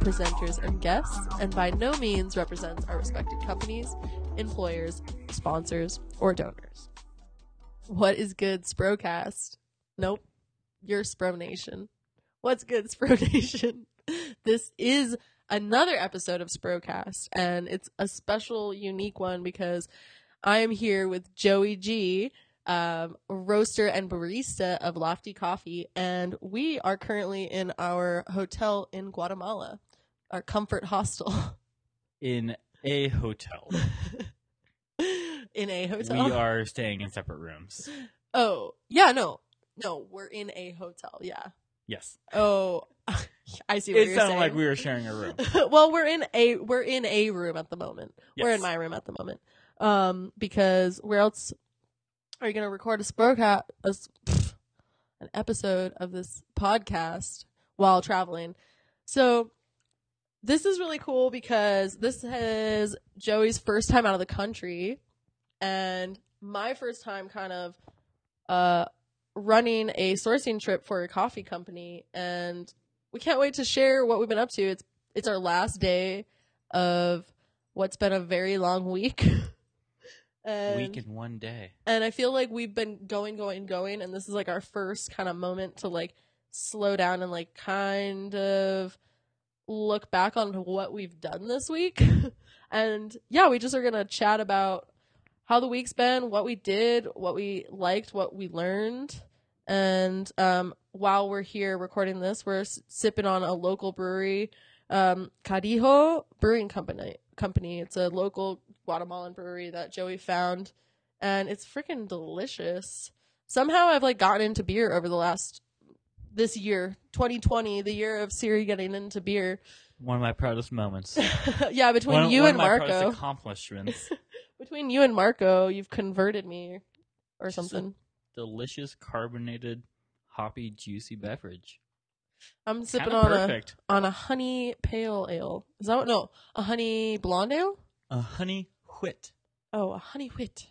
Presenters and guests, and by no means represents our respected companies, employers, sponsors, or donors. What is good, Sprocast? Nope, you're Spro Nation. What's good, Spro Nation? This is another episode of Sprocast, and it's a special, unique one because I am here with Joey G, roaster and barista of Lofty Coffee, and we are currently in our hotel in Guatemala, our comfort hostel. In a hotel. In a hotel? We are staying in separate rooms. Oh, yeah, no, we're in a hotel, yeah. Yes. Oh, I see what you're saying. It sounded like we were sharing a room. Well, we're in a room at the moment. Yes. We're in my room at the moment, because where else are you going to record an episode of this podcast while traveling? So this is really cool because this is Joey's first time out of the country and my first time kind of running a sourcing trip for a coffee company. And we can't wait to share what we've been up to. It's our last day of what's been a very long week. Week in one day. And I feel like we've been going, and this is like our first kind of moment to like slow down and like kind of look back on what we've done this week. And yeah, we just are going to chat about how the week's been, what we did, what we liked, what we learned. And while we're here recording this, we're sipping on a local brewery, Cadijo Brewing Company. It's a local Guatemalan brewery that Joey found, and it's freaking delicious. Somehow I've like gotten into beer over the last this year, 2020, the year of Siri getting into beer. One of my proudest moments. Yeah, between you and Marco. One of my proudest accomplishments. Between you and Marco, you've converted me or something. Delicious carbonated hoppy juicy beverage. I'm sipping on a honey pale ale. Is that what? No, a honey blonde ale? A honey wit. Oh, a honey wit.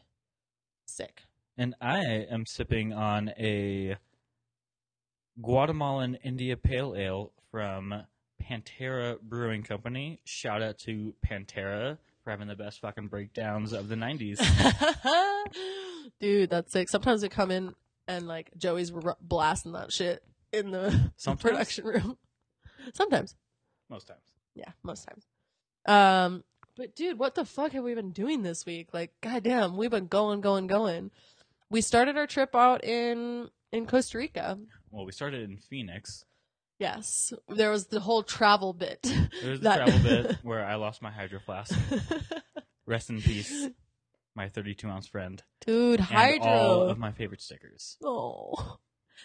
Sick. And I am sipping on a Guatemalan India pale ale from Pantera Brewing Company. Shout out to Pantera for having the best fucking breakdowns of the 90s. Dude, that's sick. Sometimes they come in and like Joey's blasting that shit in the production room. Sometimes. Most times. Yeah, most times. But dude, what the fuck have we been doing this week? Like, goddamn, we've been going. We started our trip out in Costa Rica. Well, we started in Phoenix. Yes. There was the whole travel bit. There was the travel bit where I lost my Hydro Flask. Rest in peace, my 32-ounce friend. Dude, Hydro. And all of my favorite stickers. Oh.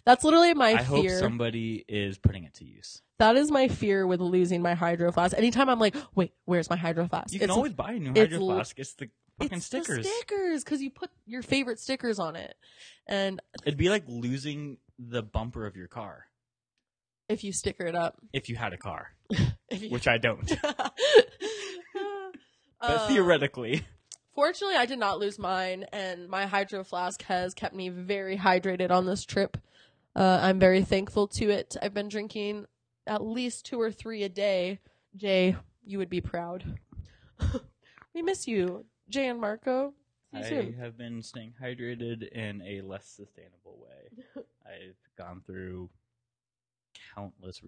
That's literally my fear. I hope somebody is putting it to use. That is my fear with losing my Hydro Flask. Anytime I'm like, wait, where's my Hydro Flask? You can always buy a new Hydro Flask. It's the fucking stickers. It's the stickers because you put your favorite stickers on it. And it'd be like losing the bumper of your car. If you sticker it up. If you had a car. Which I don't. But theoretically. Fortunately, I did not lose mine. And my Hydro Flask has kept me very hydrated on this trip. I'm very thankful to it. I've been drinking at least 2 or 3 a day. Jay, you would be proud. We miss you, Jay and Marco. I have been staying hydrated in a less sustainable way. I've gone through countless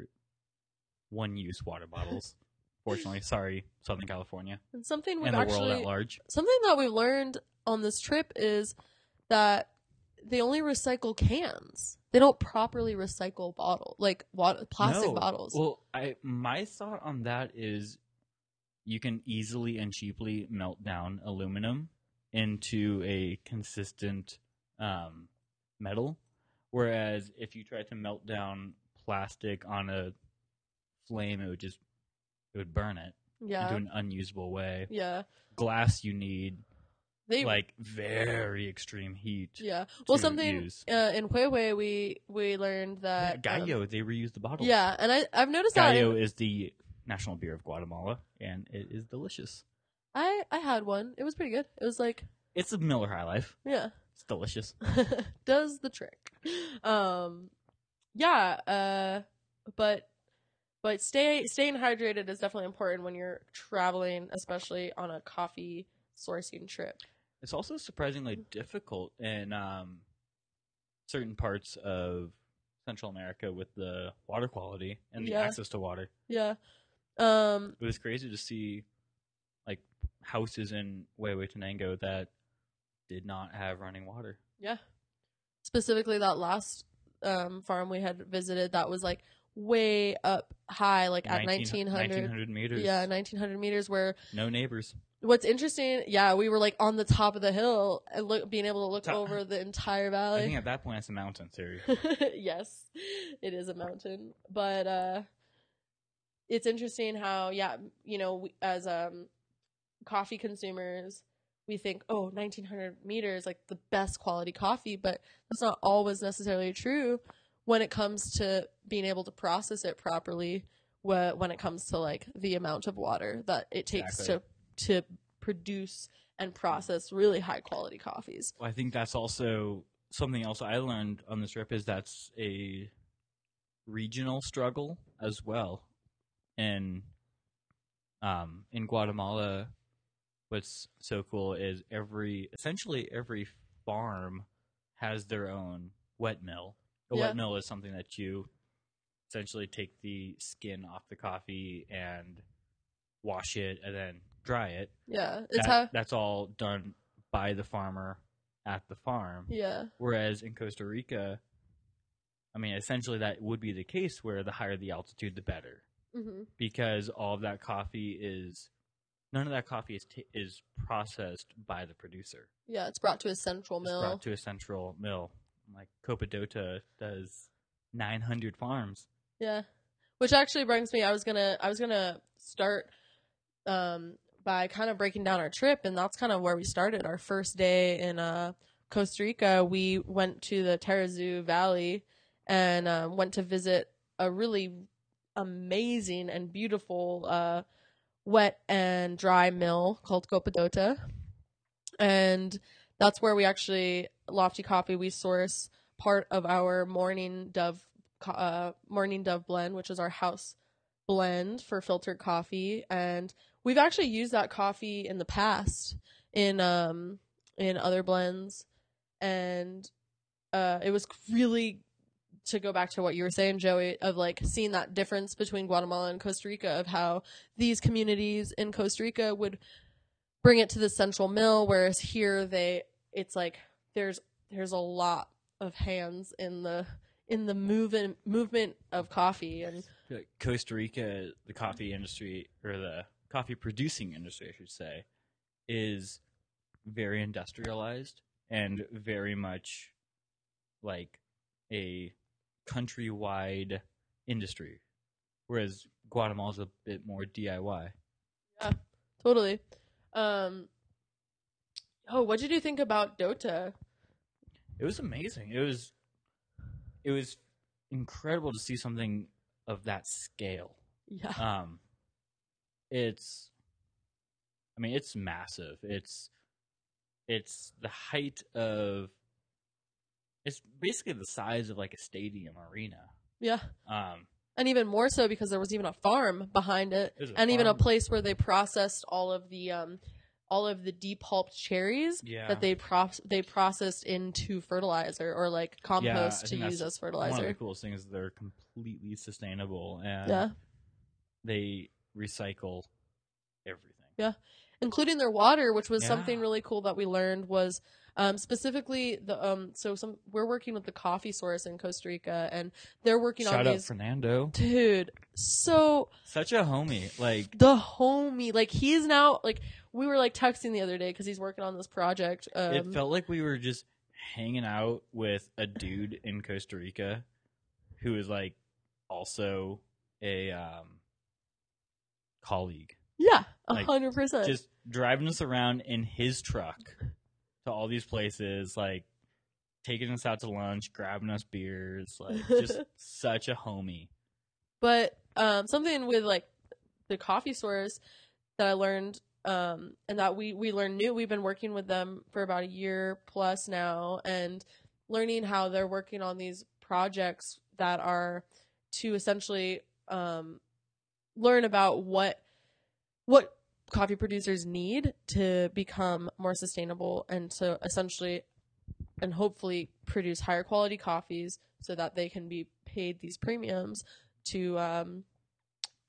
one-use water bottles. Fortunately, sorry, Southern California. And the world at large. Something that we learned on this trip is that they only recycle cans. They don't properly recycle plastic bottles. Well, my thought on that is you can easily and cheaply melt down aluminum into a consistent metal, whereas if you try to melt down plastic on a flame, it would burn it into an unusable way. Yeah. Glass you need They, like, very extreme heat. Yeah. Well, something in Huehue, we learned that... Gallo, they reuse the bottle. Yeah, and I've noticed Gallo that... Gallo is the national beer of Guatemala, and it is delicious. I had one. It was pretty good. It was like... It's a Miller High Life. Yeah. It's delicious. Does the trick. But staying hydrated is definitely important when you're traveling, especially on a coffee sourcing trip. It's also surprisingly difficult in certain parts of Central America with the water quality and the access to water. Yeah. It was crazy to see like houses in Huehuetenango that did not have running water. Yeah. Specifically that last farm we had visited that was like way up high, like at 1900 meters. Yeah, 1900 meters where no neighbors. What's interesting, yeah, we were like on the top of the hill and being able to look over the entire valley. I think at that point it's a mountain, seriously. Yes, it is a mountain. But it's interesting how, yeah, you know, we, as coffee consumers, we think, oh, 1900 meters, like the best quality coffee, but that's not always necessarily true when it comes to being able to process it properly, when it comes to like the amount of water that it takes to produce and process really high quality coffees. Well, I think that's also something else I learned on this trip is that's a regional struggle as well. And in Guatemala, what's so cool is essentially every farm has their own wet mill. A wet mill is something that you essentially take the skin off the coffee and wash it and then dry it. Yeah, that's all done by the farmer at the farm. Yeah. Whereas in Costa Rica, I mean, essentially that would be the case where the higher the altitude, the better, because all of that coffee is none of that coffee is processed by the producer. Yeah, it's brought to a central mill. Like Copa Dota does 900 farms. Yeah, which actually brings me. I was gonna start by kind of breaking down our trip, and that's kind of where we started. Our first day in Costa Rica, we went to the Tarrazu Valley and went to visit a really amazing and beautiful wet and dry mill called Copa Dota, and that's where we actually Lofty Coffee. We source part of our Morning Dove blend, which is our house blend for filtered coffee, and we've actually used that coffee in the past in other blends. And it was really, to go back to what you were saying, Joey, of like seeing that difference between Guatemala and Costa Rica, of how these communities in Costa Rica would bring it to the central mill, whereas here it's like there's a lot of hands in the movement of coffee. And Costa Rica, the coffee industry, or the coffee producing industry, I should say, is very industrialized and very much like a countrywide industry, whereas Guatemala's a bit more DIY. Yeah, totally. Oh, what did you think about Dota? It was amazing. It was incredible to see something of that scale. Yeah. It's massive. It's the height of, it's basically the size of like a stadium arena. Yeah. And even more so because there was even a farm behind it, even a place where they processed all of the depulped cherries that they processed into fertilizer or like compost to use as fertilizer. One of the coolest things is they're completely sustainable and they recycle everything. Yeah, including their water, which was something really cool that we learned was specifically the we're working with the coffee source in Costa Rica, and they're working Shout out Fernando, dude. So such a homie, like the homie, like he's now like. We were, like, texting the other day because he's working on this project. It felt like we were just hanging out with a dude in Costa Rica who is, like, also a colleague. Yeah, 100%. Like, just driving us around in his truck to all these places, like taking us out to lunch, grabbing us beers, like just such a homie. But something with like the coffee stores that I learned and that we learned new. We've been working with them for about a year plus now and learning how they're working on these projects that are to essentially learn about what coffee producers need to become more sustainable and to essentially and hopefully produce higher quality coffees so that they can be paid these premiums to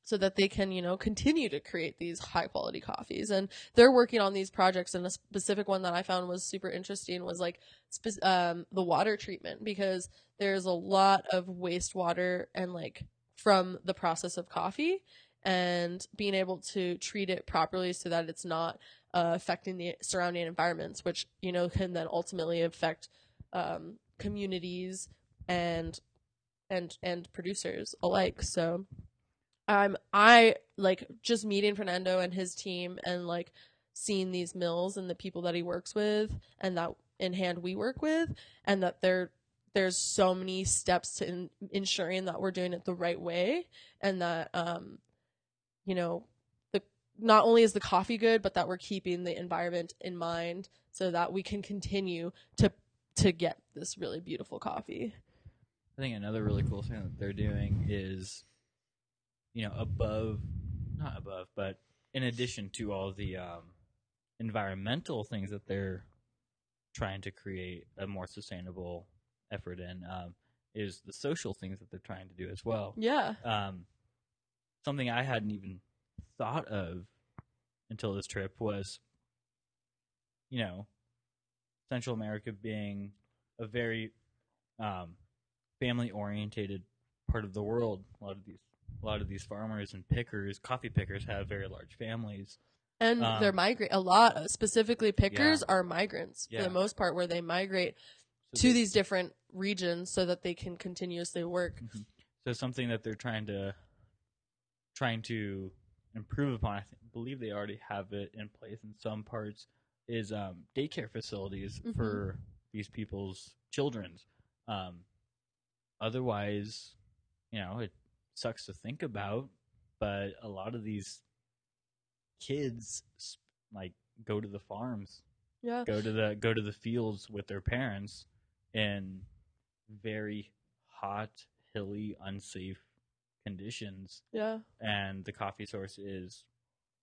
so that they can, you know, continue to create these high quality coffees. And they're working on these projects, and a specific one that I found was super interesting was like the water treatment, because there's a lot of wastewater and like from the process of coffee, and being able to treat it properly so that it's not affecting the surrounding environments, which, you know, can then ultimately affect communities and producers alike. So I like just meeting Fernando and his team and like seeing these mills and the people that he works with and that in hand we work with, and that there's so many steps to ensuring that we're doing it the right way, and that you know, not only is the coffee good, but that we're keeping the environment in mind so that we can continue to get this really beautiful coffee. I think another really cool thing that they're doing is, you know, but in addition to all the environmental things that they're trying to create a more sustainable effort in, is the social things that they're trying to do as well. Yeah. Something I hadn't even thought of until this trip was, you know, Central America being a very family oriented part of the world. A lot of these farmers and pickers, coffee pickers, have very large families, and they're migrate a lot. Specifically, pickers are migrants for the most part, where they migrate to these different regions so that they can continuously work. Mm-hmm. So something that they're trying to improve upon, I believe they already have it in place in some parts, is daycare facilities for these people's children. Otherwise, you know, it sucks to think about, but a lot of these kids like go to the farms, go to the fields with their parents in very hot, hilly, unsafe conditions. Yeah. And the coffee source is,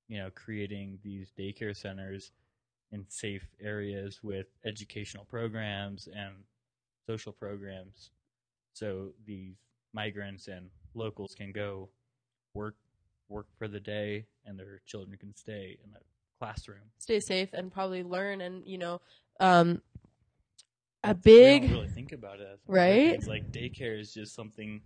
you know, creating these daycare centers in safe areas with educational programs and social programs, so these migrants and locals can go work for the day, and their children can stay in the classroom, stay safe, and probably learn. And, you know, we don't really think about it, right? It's like daycare is just something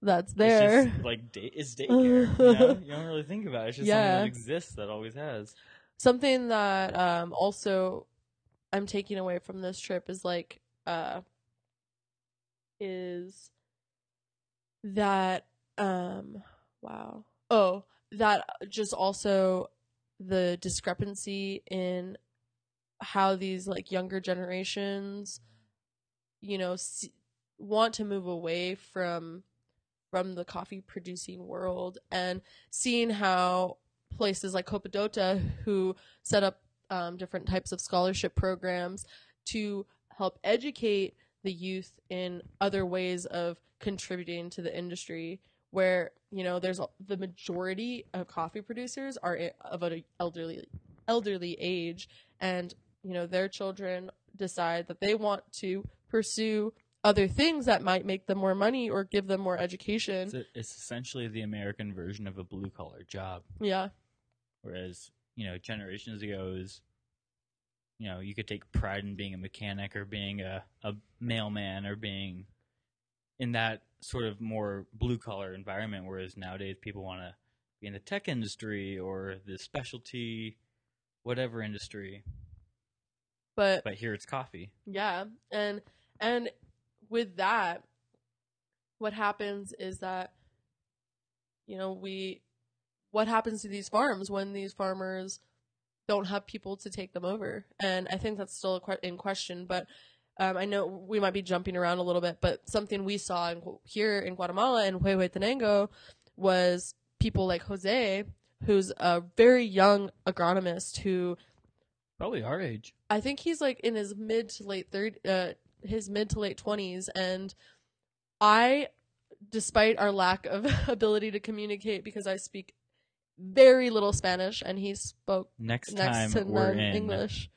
that's there. It's just like it's daycare. You know? You don't really think about it. It's just something that exists, that always has. Something that also I'm taking away from this trip is like is that that just also the discrepancy in how these like younger generations, you know, want to move away from the coffee producing world, and seeing how places like Copa Dota, who set up different types of scholarship programs to help educate the youth in other ways of contributing to the industry, where, you know, there's the majority of coffee producers are of an elderly age, and, you know, their children decide that they want to pursue other things that might make them more money or give them more education. It's essentially the American version of a blue-collar job. Yeah. Whereas, you know, generations ago is, you know, you could take pride in being a mechanic or being a mailman or being in that sort of more blue-collar environment, whereas nowadays people want to be in the tech industry or the specialty, whatever industry. But here it's coffee. Yeah, and with that, what happens is that, you know, what happens to these farms when these farmers don't have people to take them over. And I think that's still in question, but I know we might be jumping around a little bit, but something we saw here in Guatemala and Huehuetenango was people like Jose, who's a very young agronomist who probably our age. I think he's like in his mid to late late 20s, and I, despite our lack of ability to communicate because I speak very little Spanish and he spoke next time we're in English.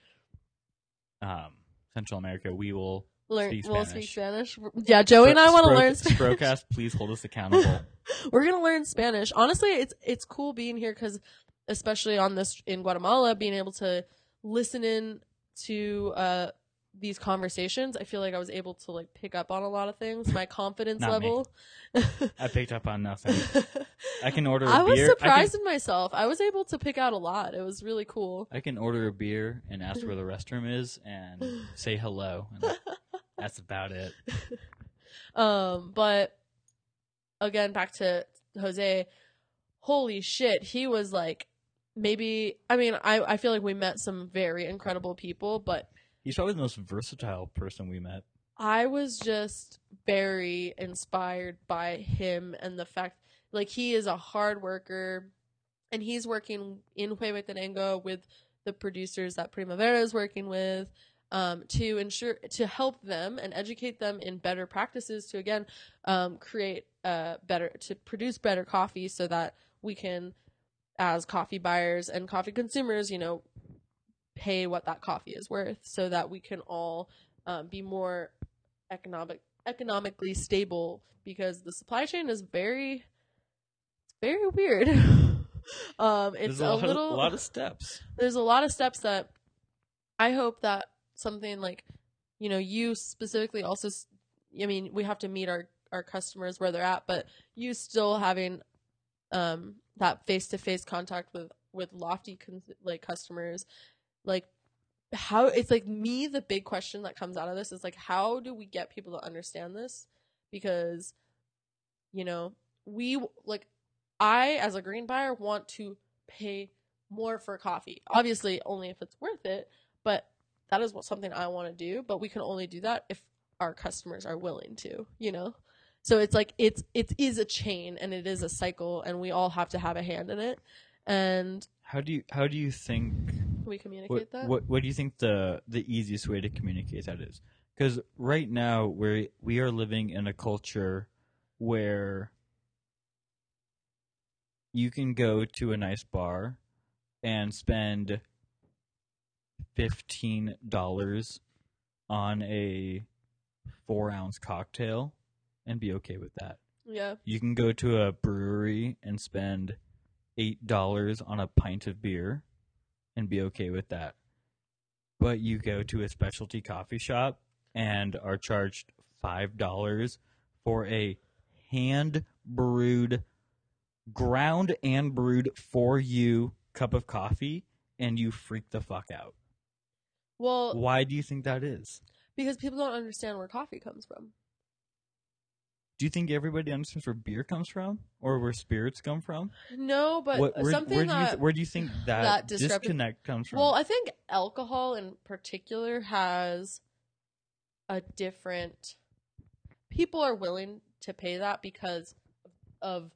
Central America, we will speak Spanish. Yeah, Joey and I want to learn Spanish. Sprocast, please hold us accountable. We're going to learn Spanish. Honestly, it's cool being here because, especially on this in Guatemala, being able to listen in to these conversations, I feel like I was able to like pick up on a lot of things. My confidence level. I picked up on nothing. I can order a beer. I was surprised in myself. I was able to pick out a lot. It was really cool. I can order a beer and ask where the restroom is and say hello. And that's about it. But again, back to Jose. Holy shit. He was like, maybe, I mean, I feel like we met some very incredible people, but he's probably the most versatile person we met. I was just very inspired by him and the fact, like, he is a hard worker, and he's working in Huehuetenango with the producers that Primavera is working with to ensure, to help them and educate them in better practices to, again, create better, to produce better coffee so that we can, as coffee buyers and coffee consumers, you know, pay what that coffee is worth so that we can all be more economically stable, because the supply chain is very weird. It's a lot of steps. There's a lot of steps that I hope that something like, you know, you specifically also, I mean, we have to meet our customers where they're at, but you still having that face-to-face contact with Lofty customers. Like, how it's like me, the big question that comes out of this is like, how do we get people to understand this? Because, you know, we like, I as a green buyer want to pay more for coffee, obviously only if it's worth it, but that is something I want to do. But we can only do that if our customers are willing to, you know? So it's like, it is a chain and it is a cycle and we all have to have a hand in it. And how do you think we communicate that? What do you think the easiest way to communicate that is? Because right now we are living in a culture where you can go to a nice bar and spend $15 on a 4-ounce cocktail and be okay with that. Yeah. You can go to a brewery and spend $8 on a pint of beer and be okay with that. But you go to a specialty coffee shop and are charged $5 for a ground and brewed for you cup of coffee, and you freak the fuck out. Well, why do you think that is? Because people don't understand where coffee comes from. Do you think everybody understands where beer comes from or where spirits come from? No, but where do you think that disconnect comes from? Well, I think alcohol in particular has a different... People are willing to pay that because of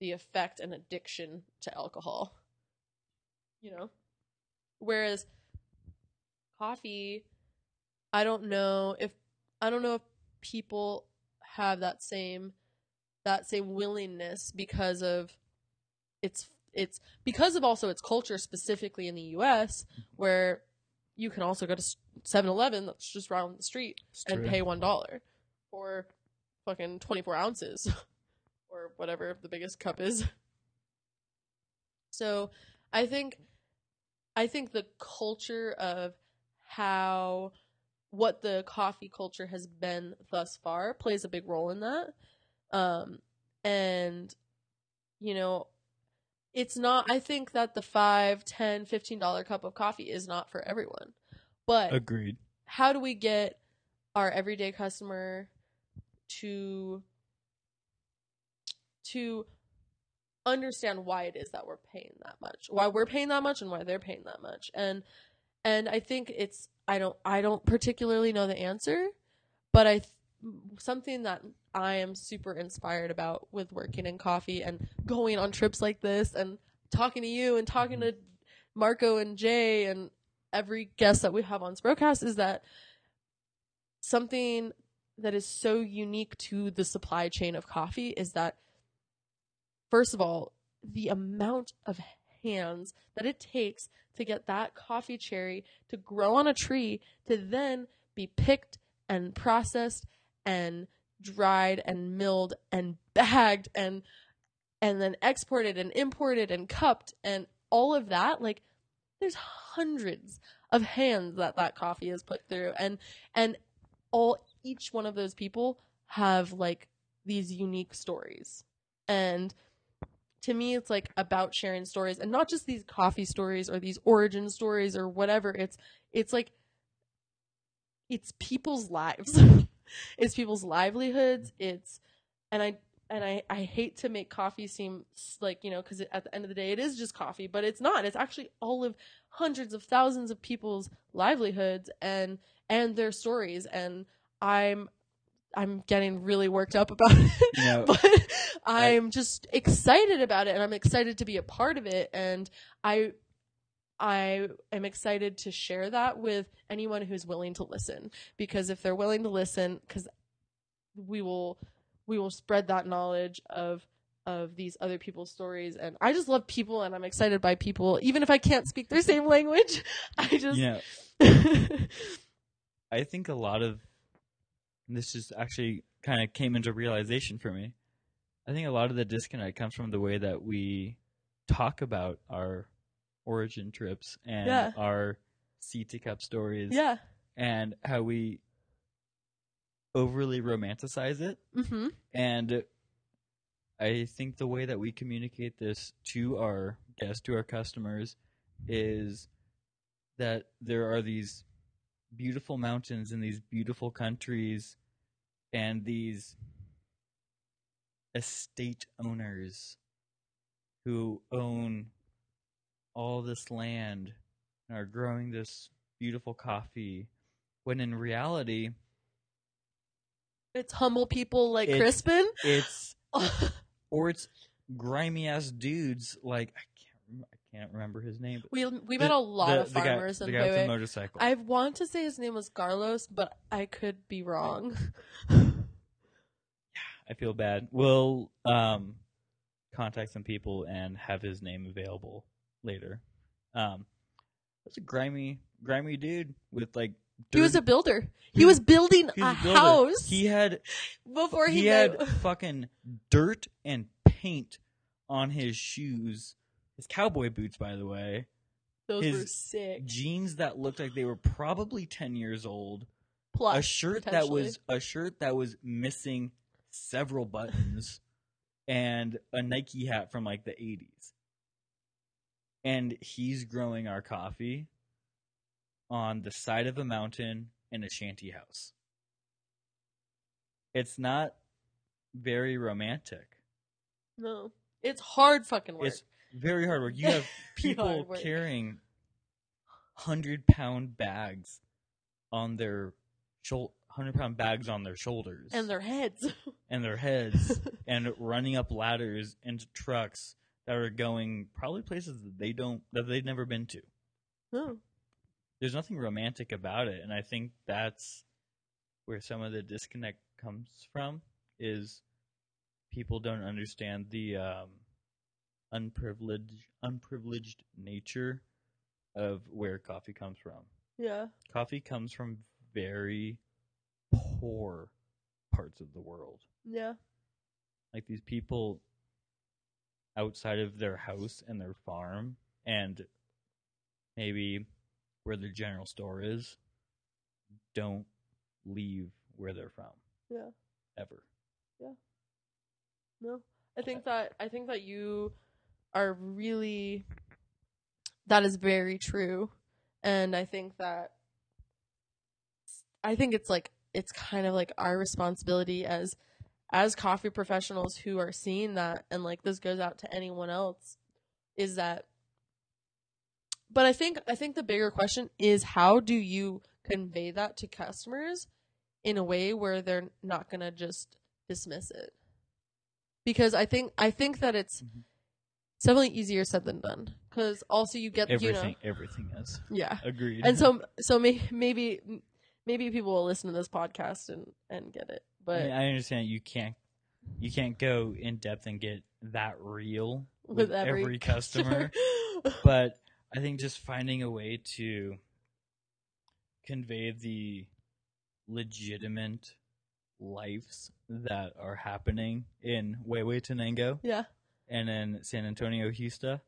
the effect and addiction to alcohol, you know? Whereas coffee, I don't know if people have that same willingness because of it's because of also its culture, specifically in the US, where you can also go to 7-Eleven that's just around the street and pay $1 for fucking 24 ounces or whatever the biggest cup is. So I think the culture of what the coffee culture has been thus far plays a big role in that. And, you know, it's not, I think that the $5, $10, $15 cup of coffee is not for everyone. But agreed. How do we get our everyday customer to understand why it is that we're paying that much, why we're paying that much and why they're paying that much. And I think it's, I don't particularly know the answer, but something that I am super inspired about with working in coffee and going on trips like this and talking to you and talking to Marco and Jay and every guest that we have on Sprocast is that something that is so unique to the supply chain of coffee is that, first of all, the amount of hands that it takes to get that coffee cherry to grow on a tree to then be picked and processed and dried and milled and bagged and then exported and imported and cupped and all of that, like, there's hundreds of hands that coffee is put through, and each one of those people have like these unique stories. And to me, it's like about sharing stories, and not just these coffee stories or these origin stories or whatever. It's like, it's people's lives. It's people's livelihoods. I hate to make coffee seem like, you know, because at the end of the day, it is just coffee, but it's not. It's actually all of hundreds of thousands of people's livelihoods and their stories. And I'm getting really worked up about it, but I'm just excited about it, and I'm excited to be a part of it. And I am excited to share that with anyone who's willing to listen, because if they're willing to listen, because we will spread that knowledge of these other people's stories. And I just love people, and I'm excited by people, even if I can't speak their same language. I think a lot of this just actually kind of came into realization for me. I think a lot of the disconnect comes from the way that we talk about our origin trips and our seed to cup stories, and how we overly romanticize it. Mm-hmm. And I think the way that we communicate this to our guests, to our customers, is that there are these beautiful mountains in these beautiful countries and these estate owners who own all this land and are growing this beautiful coffee, when in reality it's humble people like Crispin, or it's grimy ass dudes like I can't remember his name. We met a lot of farmers. The guy with the motorcycle. I want to say his name was Carlos, but I could be wrong. I feel bad. We'll contact some people and have his name available later. That's a grimy dude with like dirt. He was a builder. He was building a house. He had before he had fucking dirt and paint on his shoes. His cowboy boots, by the way. Those were sick. Jeans that looked like they were probably 10 years old. Plus, a shirt that was missing several buttons, and a Nike hat from like the 80s. And he's growing our coffee on the side of a mountain in a shanty house. It's not very romantic. No, it's hard fucking work. It's very hard work. You have people carrying 100-pound bags on their 100-pound bags on their shoulders and their heads and running up ladders into trucks that are going probably places that they've never been to. Oh. There's nothing romantic about it, and I think that's where some of the disconnect comes from, is people don't understand the unprivileged nature of where coffee comes from. Yeah. Coffee comes from very poor parts of the world. Yeah. Like these people outside of their house and their farm and maybe where their general store is don't leave where they're from. Yeah. Ever. Yeah. No. I think that you are really, that is very true. And I think it's like, it's kind of like our responsibility as as coffee professionals who are seeing that, and like this goes out to anyone else, is that, but I think the bigger question is, how do you convey that to customers in a way where they're not going to just dismiss it? Because I think that it's definitely easier said than done, because also you get everything is agreed, and so maybe people will listen to this podcast and get it. But I understand you can't go in depth and get that real with every customer. But I think just finding a way to convey the legitimate lives that are happening in Huehuetenango, and in San Antonio, Houston,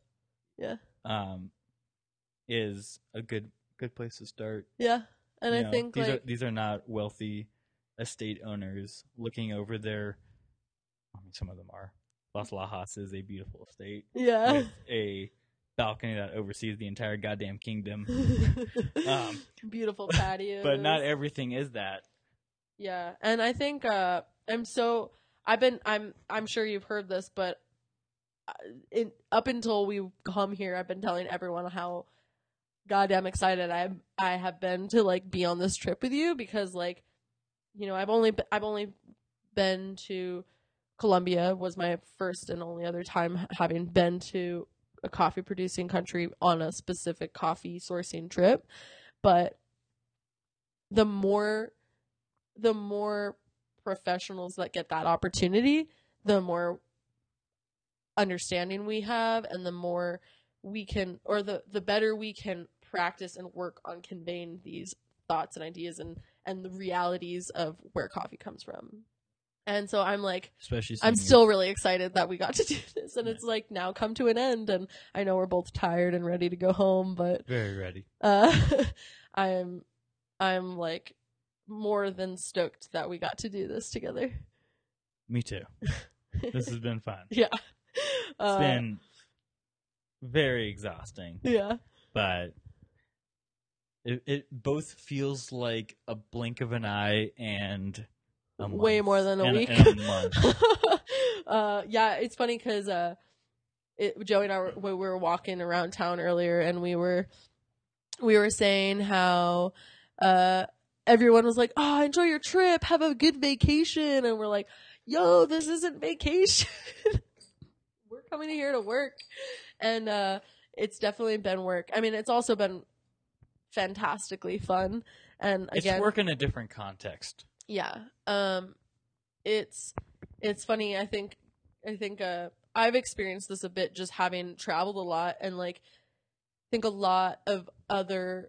is a good place to start. Yeah, and you know, think these are not wealthy estate owners looking over their. I mean, some of them are. Las Lajas is a beautiful estate. Yeah, with a balcony that oversees the entire goddamn kingdom. Beautiful patio, but not everything is that. Yeah, and I think I'm sure you've heard this, but up until we come here, I've been telling everyone how goddamn excited I have been to like be on this trip with you, because like. You know, I've only been to Colombia, was my first and only other time having been to a coffee producing country on a specific coffee sourcing trip. But the more professionals that get that opportunity, the more understanding we have, and the more we can, or the better we can practice and work on conveying these thoughts and ideas and the realities of where coffee comes from. And so I'm like, I'm still really excited that we got to do this. And it's like now come to an end. And I know we're both tired and ready to go home, but very ready. I'm like more than stoked that we got to do this together. Me too. This has been fun. Yeah. It's been very exhausting. Yeah. But It both feels like a blink of an eye and a month. Way more than a week. And a month. Yeah, it's funny because Joey and I we were walking around town earlier, and we were saying how everyone was like, "Oh, enjoy your trip, have a good vacation," and we're like, "Yo, this isn't vacation. We're coming here to work," and it's definitely been work. I mean, it's also been fantastically fun, and again, it's work in a different context. It's funny. I think I've experienced this a bit just having traveled a lot, and like I think a lot of other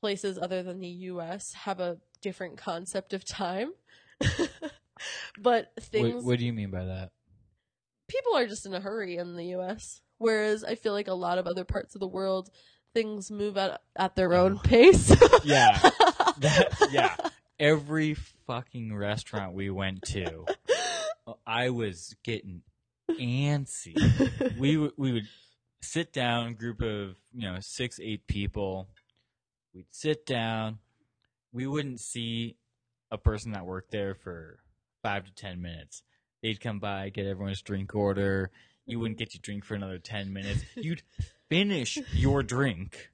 places other than the US have a different concept of time. But things, what do you mean by that? People are just in a hurry in the US, whereas I feel like a lot of other parts of the world, things move at their own pace. Yeah. Yeah. Every fucking restaurant we went to, I was getting antsy. We would sit down, group of, 6-8 people. We'd sit down. We wouldn't see a person that worked there for 5 to 10 minutes. They'd come by, get everyone's drink order. You wouldn't get your drink for another 10 minutes. You'd finish your drink,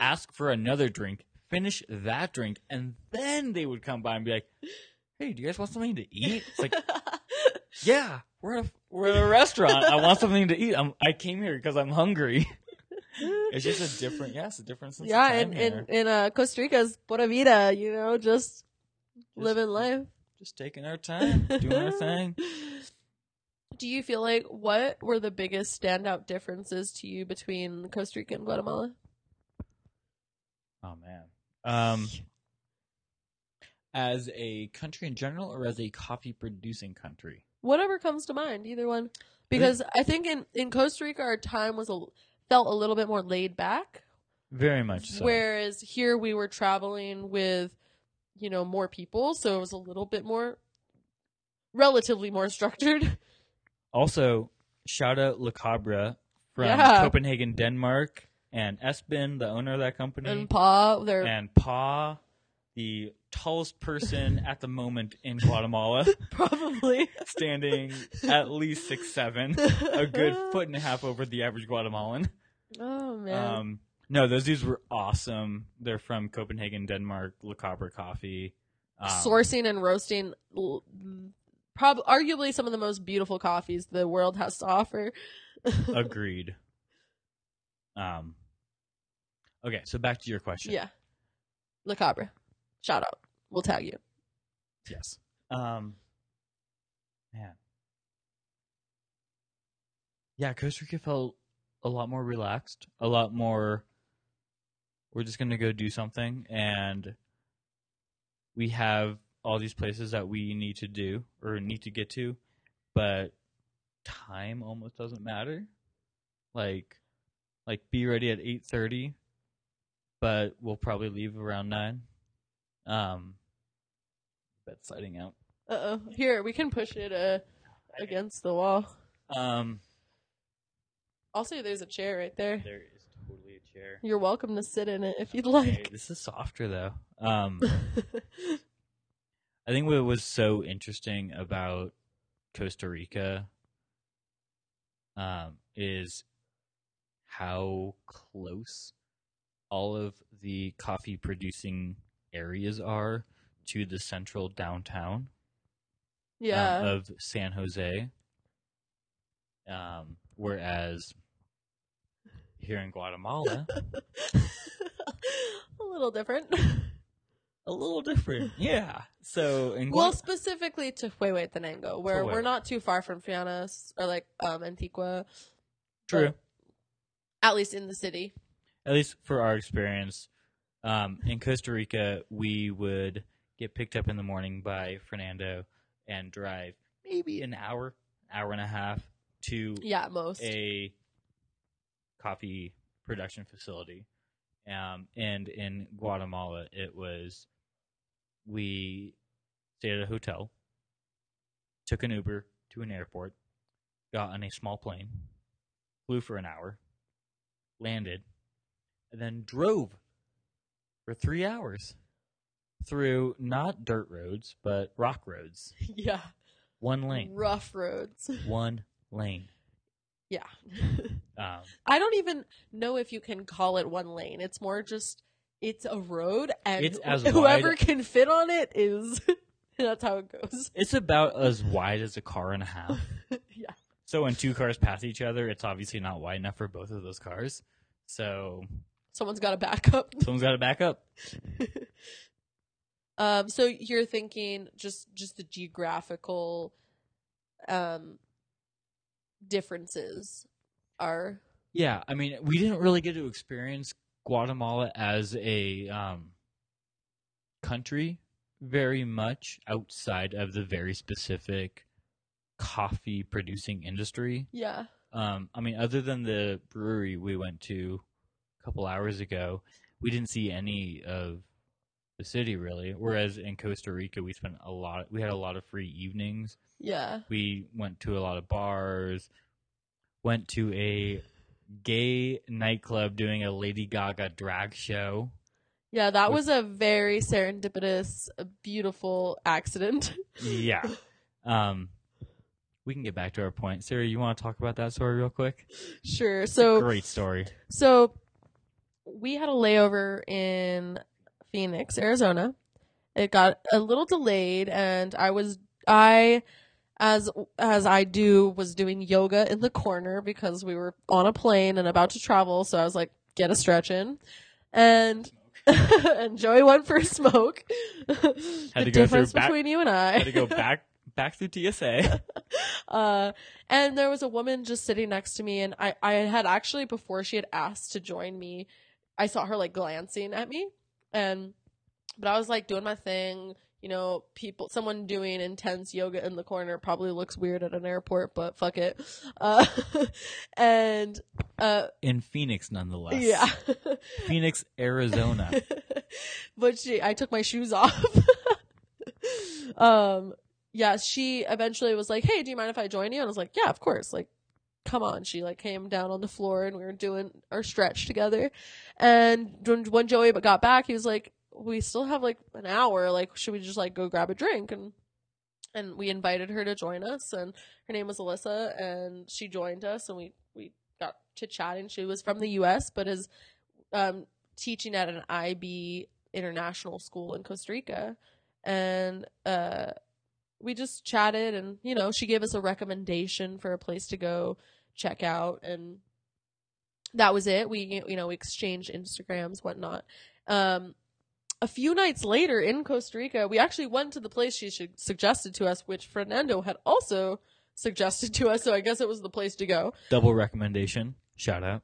ask for another drink, finish that drink, and then they would come by and be like, "Hey, do you guys want something to eat?" It's like, yeah, we're at a restaurant. I want something to eat. I came here because I'm hungry. It's just a different, it's a different sense of time. Yeah, and in Costa Rica's pura vida, just living life. Just taking our time, doing our thing. Do you feel like, what were the biggest standout differences to you between Costa Rica and Guatemala? Oh, man. As a country in general, or as a coffee-producing country? Whatever comes to mind, either one. Because I think in Costa Rica, our time felt a little bit more laid back. Very much so. Whereas here we were traveling with, more people, so it was a little bit more, relatively more structured. Also, shout out La Cabra from Copenhagen, Denmark, and Espen, the owner of that company. And Pa. the tallest person at the moment in Guatemala. Probably. Standing at least 6'7", a good foot and a half over the average Guatemalan. Oh, man. No, those dudes were awesome. They're from Copenhagen, Denmark, La Cabra Coffee. Sourcing and roasting arguably some of the most beautiful coffees the world has to offer. Agreed. Okay, so back to your question. Yeah. La Cabra. Shout out. We'll tag you. Yes. Man. Yeah, Costa Rica felt a lot more relaxed, a lot more we're just going to go do something, and we have all these places that we need to do or need to get to, but time almost doesn't matter. Like be ready at 8:30, but we'll probably leave around 9. Bed's sliding out. Uh-oh. Here, we can push it against the wall. Also, there's a chair right there. There is totally a chair. You're welcome to sit in it if you'd like. Okay, this is softer, though. I think what was so interesting about Costa Rica is how close all of the coffee-producing areas are to the central downtown of San Jose. Whereas here in Guatemala, a little different. Yeah. So, specifically to Huehuetenango, where we're not too far from Fianas or Antigua. True. At least in the city. At least for our experience, in Costa Rica, we would get picked up in the morning by Fernando and drive maybe an hour and a half to a coffee production facility. And in Guatemala, we stayed at a hotel, took an Uber to an airport, got on a small plane, flew for an hour, landed, and then drove for 3 hours through not dirt roads, but rock roads. Yeah. One lane. Rough roads. One lane. Yeah. I don't even know if you can call it one lane. It's more just it's a road, and whoever can fit on it is. That's how it goes. It's about as wide as a car and a half. Yeah. So when two cars pass each other, it's obviously not wide enough for both of those cars. So someone's got to back up. So you're thinking just the geographical differences are. Yeah, I mean, we didn't really get to experience Guatemala as a country very much outside of the very specific coffee producing industry. Yeah. I mean, other than the brewery we went to a couple hours ago, we didn't see any of the city really. Whereas in Costa Rica, we had a lot of free evenings. Yeah. We went to a lot of bars, went to a gay nightclub doing a Lady Gaga drag show. Yeah, that was a very serendipitous, beautiful accident. Yeah. We can get back to our point. Sarah, you want to talk about that story real quick? Sure. So great story. So we had a layover in Phoenix, Arizona. It got a little delayed, and I was doing yoga in the corner because we were on a plane and about to travel. So I was like, get a stretch in, and and Joey went for a smoke. Had to go through between you and I. Had to go back through TSA. And there was a woman just sitting next to me, and I had actually, before she had asked to join me, I saw her glancing at me, but I was doing my thing. You know, someone doing intense yoga in the corner probably looks weird at an airport, but fuck it. In Phoenix, nonetheless. Yeah. Phoenix, Arizona. But I took my shoes off. Yeah, she eventually was like, hey, do you mind if I join you? And I was like, yeah, of course. Come on. She came down on the floor, and we were doing our stretch together. And when Joey got back, he was like, we still have like an hour. Like, should we just like go grab a drink? And we invited her to join us, and her name was Alyssa, and she joined us, and we got to chatting. She was from the U.S., but is teaching at an IB international school in Costa Rica, and we just chatted, and you know, she gave us a recommendation for a place to go check out, and that was it. We we exchanged Instagrams, whatnot. A few nights later in Costa Rica, we actually went to the place she suggested to us, which Fernando had also suggested to us. So I guess it was the place to go. Double recommendation. Shout out.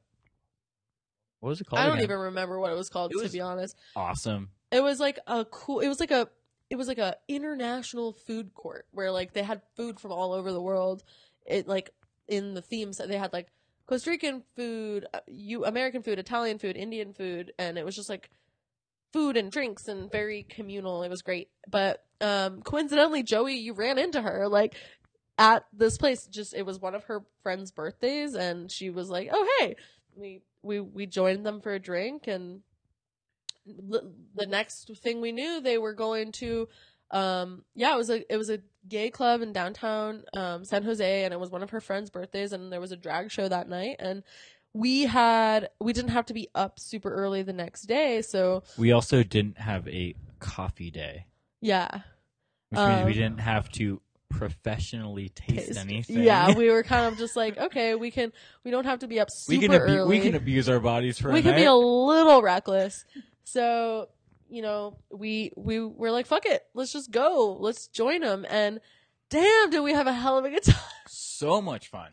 What was it called? I don't even remember what it was called, to be honest. Awesome. It was like a cool, it was like a international food court where like they had food from all over the world. It like in the themes that they had like Costa Rican food, American food, Italian food, Indian food. And it was just like food and drinks and very communal. It was great. But coincidentally, Joey, you ran into her like at this place. Just it was one of her friends' birthdays, and she was like, "Oh hey," we joined them for a drink, and the next thing we knew, they were going to it was a gay club in downtown San Jose, and it was one of her friends' birthdays, and there was a drag show that night, and we didn't have to be up super early the next day, so we also didn't have a coffee day. Yeah, which means we didn't have to professionally taste anything. Yeah, we were kind of just like, okay, we don't have to be up super early. We can abuse our bodies for a night. We can be a little reckless. So we were like, fuck it, let's just go, let's join them, and damn, did we have a hell of a good time. So much fun.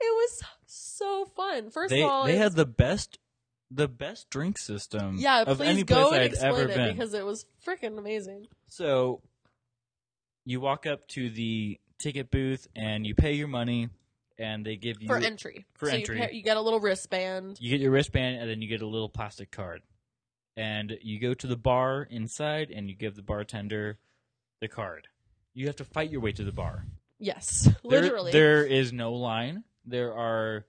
It was so fun. First of all, they had the best drink system. Yeah, of please any go place and I'd explain it been. Because it was freaking amazing. So you walk up to the ticket booth and you pay your money, and they give you for entry. You get a little wristband. You get your wristband, and then you get a little plastic card, and you go to the bar inside and you give the bartender the card. You have to fight your way to the bar. Yes, literally. There is no line. There are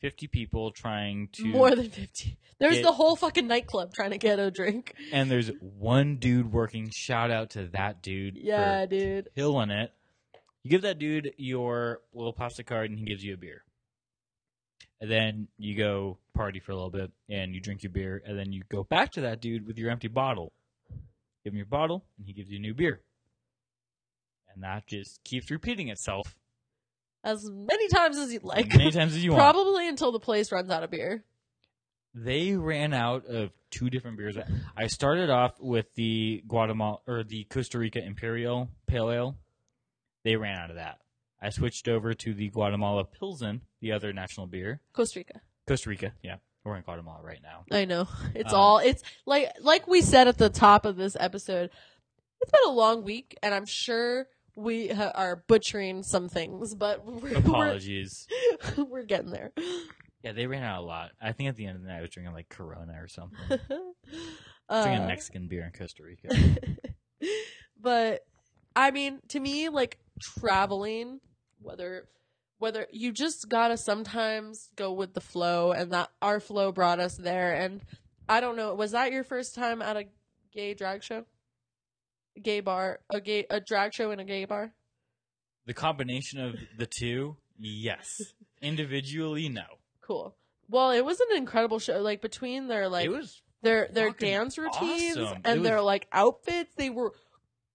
50 people trying to... More than 50. There's the whole fucking nightclub trying to get a drink. And there's one dude working. Shout out to that dude. Yeah, dude. Killing it. You give that dude your little plastic card and he gives you a beer. And then you go party for a little bit and you drink your beer. And then you go back to that dude with your empty bottle. Give him your bottle and he gives you a new beer. And that just keeps repeating itself. As many times as you'd like. As many times as you want. Probably until the place runs out of beer. They ran out of two different beers. I started off with the Costa Rica Imperial Pale Ale. They ran out of that. I switched over to the Guatemala Pilsen, the other national beer. Costa Rica, yeah. We're in Guatemala right now. I know. It's all... It's like we said at the top of this episode, it's been a long week, and I'm sure... We are butchering some things, but apologies. We're getting there. Yeah, they ran out a lot. I think at the end of the night, I was drinking like Corona or something. Drinking Mexican beer in Costa Rica. But I mean, to me, like traveling, whether you just gotta sometimes go with the flow, and that our flow brought us there. And I don't know, was that your first time at a gay drag show? A drag show and a gay bar? The combination of the two, yes. Individually, no. Cool. Well, it was an incredible show. Like between their like their dance routines and their like outfits, they were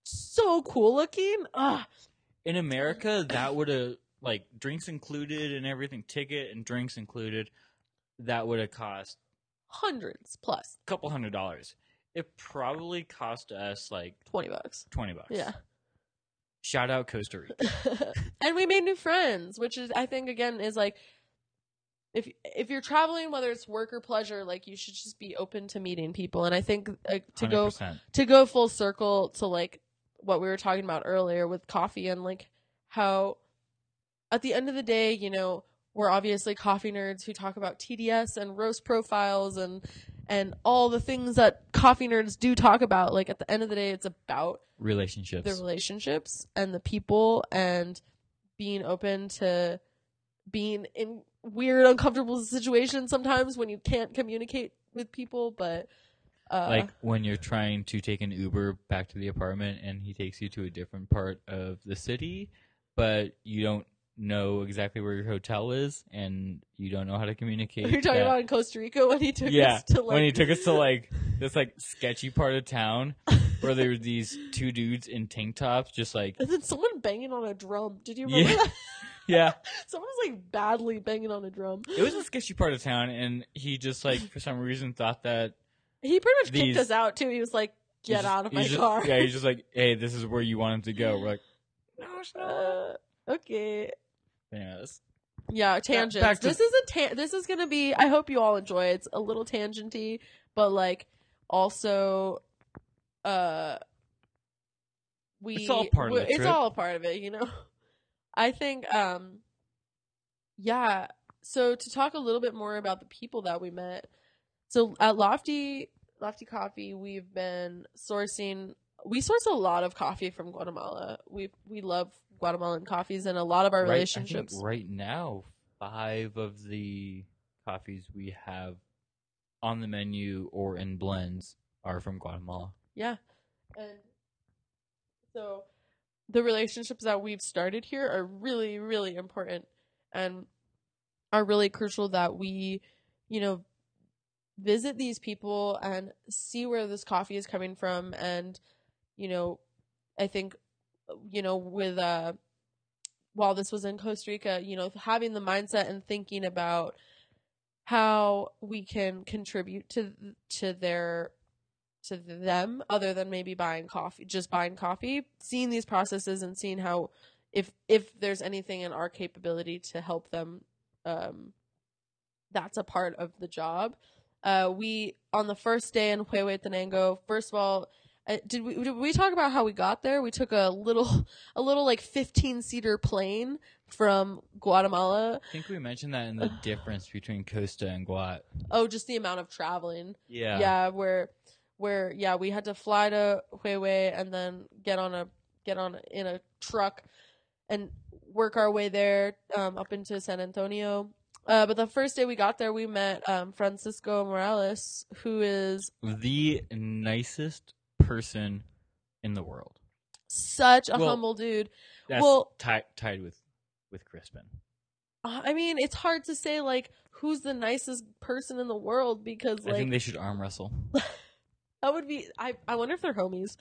so cool looking. Ugh. In America, that would have like drinks included and everything, ticket and drinks included, that would have cost hundreds plus. $200. It probably cost us like $20. Yeah. Shout out Costa Rica. And we made new friends, which is, I think, again, is like, if you're traveling, whether it's work or pleasure, like you should just be open to meeting people. And I think to go full circle to like what we were talking about earlier with coffee, and like how at the end of the day, you know, we're obviously coffee nerds who talk about TDS and roast profiles and all the things that coffee nerds do talk about. Like at the end of the day, it's about relationships, the relationships and the people, and being open to being in weird, uncomfortable situations sometimes when you can't communicate with people. But Like when you're trying to take an Uber back to the apartment and he takes you to a different part of the city, but you don't know exactly where your hotel is and you don't know how to communicate. You're talking about in Costa Rica when he took us to like... when he took us to like this like sketchy part of town where there were these two dudes in tank tops just like... And then someone banging on a drum. Did you remember that? Yeah. Someone was like badly banging on a drum. It was a sketchy part of town and he just like for some reason thought that... He pretty much kicked us out too. He was like, get out of my car. Yeah, he's just like, hey, this is where you want him to go. We're like, no, it's not. Okay. Yes. Yeah, tangents. This is gonna be. I hope you all enjoy it. It's a little tangenty, but like also, it's all part of it. It's all a part of it, you know. I think, yeah. So to talk a little bit more about the people that we met. So at Lofty Coffee, we've been sourcing. We source a lot of coffee from Guatemala. We love Guatemalan coffees, and a lot of our relationships. I think right now, 5 of the coffees we have on the menu or in blends are from Guatemala. Yeah, and so the relationships that we've started here are really, really important and are really crucial that we, you know, visit these people and see where this coffee is coming from. And you know, I think, you know, with while this was in Costa Rica, you know, having the mindset and thinking about how we can contribute to them, other than maybe buying coffee, seeing these processes and seeing how if there's anything in our capability to help them, that's a part of the job. We on the first day in Huehuetenango, first of all. Did we talk about how we got there? We took a little like 15-seater plane from Guatemala. I think we mentioned that in the difference between Costa and Guat. Oh, just the amount of traveling. Yeah. Yeah, where we had to fly to Huehue and then get in a truck and work our way there up into San Antonio. But the first day we got there, we met Francisco Morales, who is the nicest person in the world. Such a humble dude. That's tied with Crispin. I mean, it's hard to say like who's the nicest person in the world because like, I think they should arm wrestle. That would be. I wonder if they're homies.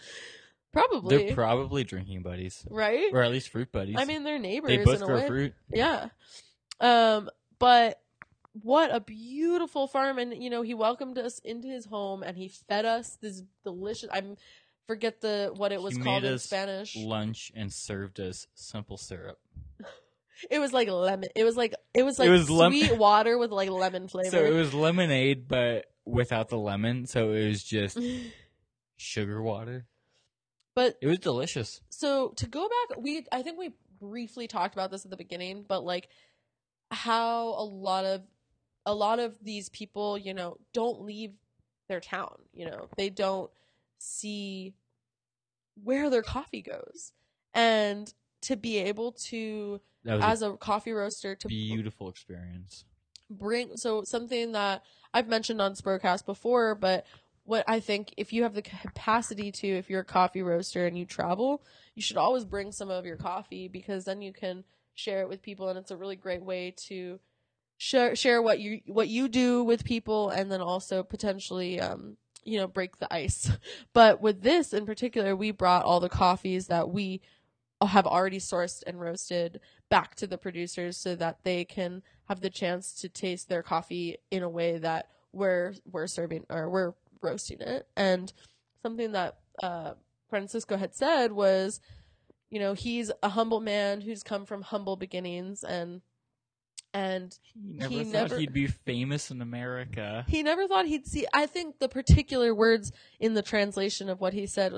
Probably. They're probably drinking buddies, right? Or at least fruit buddies. I mean, they're neighbors. They both grow fruit. Yeah. But what a beautiful farm. And, you know, he welcomed us into his home and he fed us this delicious, I forget what it was called in Spanish. Lunch and served us simple syrup. It was like lemon. It was sweet water with like lemon flavor. So it was lemonade, but without the lemon. So it was just sugar water, but it was delicious. So to go back, I think we briefly talked about this at the beginning, but like how a lot of these people, you know, don't leave their town, you know. They don't see where their coffee goes. And to be able to, as a coffee roaster, to... Beautiful experience. So something that I've mentioned on Sprocast before, but what I think, if you have the capacity to, if you're a coffee roaster and you travel, you should always bring some of your coffee because then you can share it with people. And it's a really great way to... Share what you do with people, and then also potentially, you know, break the ice. But with this in particular, we brought all the coffees that we have already sourced and roasted back to the producers so that they can have the chance to taste their coffee in a way that we're serving or we're roasting it. And something that Francisco had said was, you know, he's a humble man who's come from humble beginnings and he never thought he'd be famous in America. He never thought he'd see. I think the particular words in the translation of what he said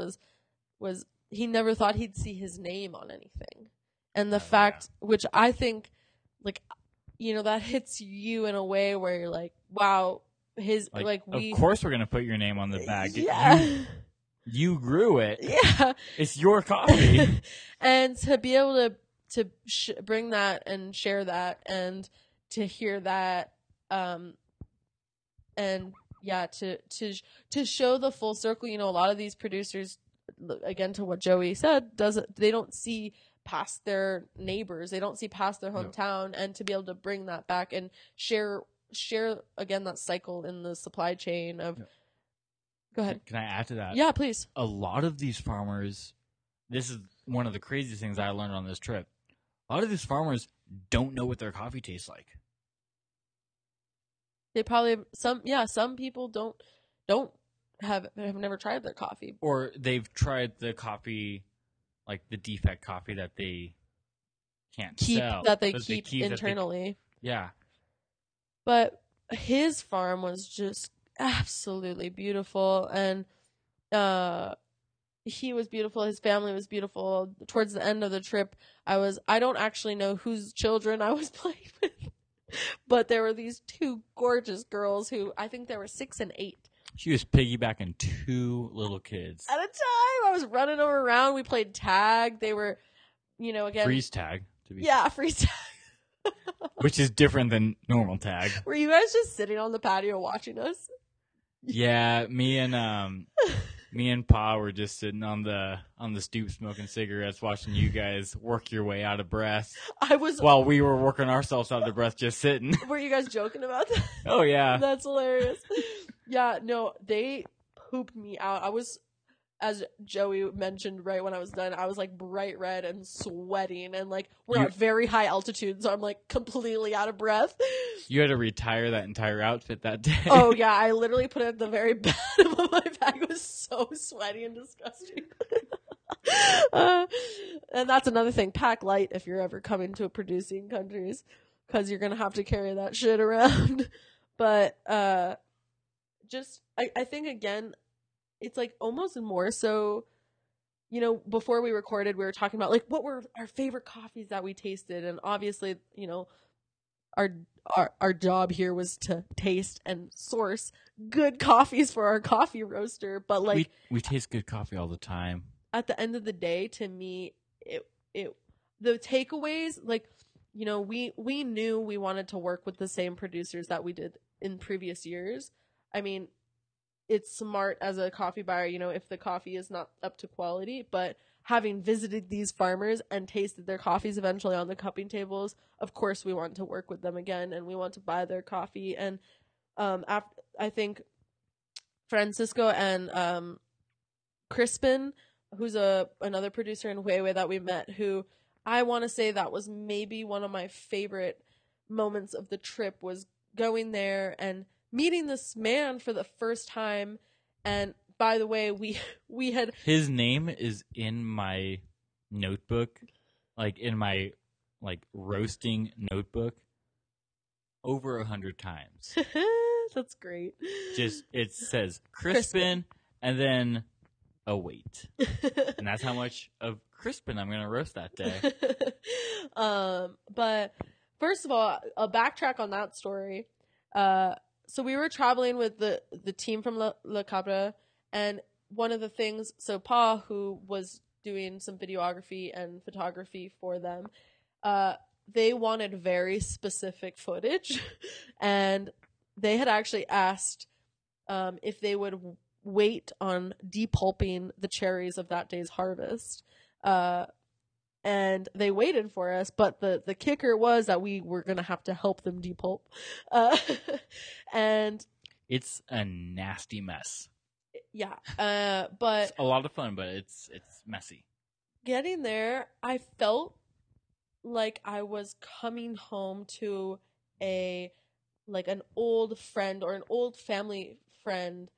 was he never thought he'd see his name on anything. And the fact, which I think, like, you know, that hits you in a way where you're like, wow, of course we're gonna put your name on the bag. Yeah. You grew it. Yeah. It's your coffee. And to be able to bring that and share that and to hear that, and yeah, to show the full circle. You know, a lot of these producers, again, to what Joey said, they don't see past their neighbors, they don't see past their hometown, and to be able to bring that back and share again that cycle in the supply chain of. Go ahead. Can I add to that? Yeah, please. A lot of these farmers, this is one of the craziest things I learned on this trip. A lot of these farmers don't know what their coffee tastes like. They probably some people have never tried their coffee, or they've tried the coffee, like the defect coffee that they can't sell, that they keep internally. Yeah. But his farm was just absolutely beautiful, and he was beautiful, his family was beautiful. Towards the end of the trip, I don't actually know whose children I was playing with, but there were these two gorgeous girls who, I think they were 6 and 8. She was piggybacking two little kids at a time. I was running them around. We played tag. They were, again, freeze tag. Freeze tag, which is different than normal tag. Were you guys just sitting on the patio watching us? Yeah, me and Pa were just sitting on the stoop smoking cigarettes, watching you guys work your way out of breath. While we were working ourselves out of breath, just sitting. Were you guys joking about that? Oh yeah, that's hilarious. Yeah, no, they pooped me out. I was, as Joey mentioned right when I was done, I was like bright red and sweating, and like we're at very high altitude, so I'm like completely out of breath. You had to retire that entire outfit that day. Oh yeah, I literally put it at the very bottom of my bag. It was so sweaty and disgusting. And that's another thing. Pack light if you're ever coming to producing countries, because you're going to have to carry that shit around. But, I think, again, it's like almost more so, before we recorded, we were talking about like what were our favorite coffees that we tasted. And obviously, our job here was to taste and source good coffees for our coffee roaster. But like we taste good coffee all the time. At the end of the day, to me, the takeaways, like, we knew we wanted to work with the same producers that we did in previous years. I mean, it's smart as a coffee buyer, if the coffee is not up to quality, but having visited these farmers and tasted their coffees eventually on the cupping tables, of course we want to work with them again, and we want to buy their coffee. And I think Francisco and Crispin, who's another producer in Huehue that we met, who I want to say that was maybe one of my favorite moments of the trip, was going there and meeting this man for the first time. And by the way, we had, his name is in my notebook, like in my roasting notebook, over 100 times. That's great. Just, it says Crispin. And then wait, and that's how much of Crispin I'm gonna roast that day. But first of all, I'll backtrack on that story. So we were traveling with the team from La Cabra, and one of the things, so Pa, who was doing some videography and photography for them, they wanted very specific footage, and they had actually asked if they would wait on depulping the cherries of that day's harvest. And they waited for us, but the kicker was that we were going to have to help them depulp. And it's a nasty mess. Yeah. But it's a lot of fun, but it's messy. Getting there, I felt like I was coming home to an old friend, or an old family friend,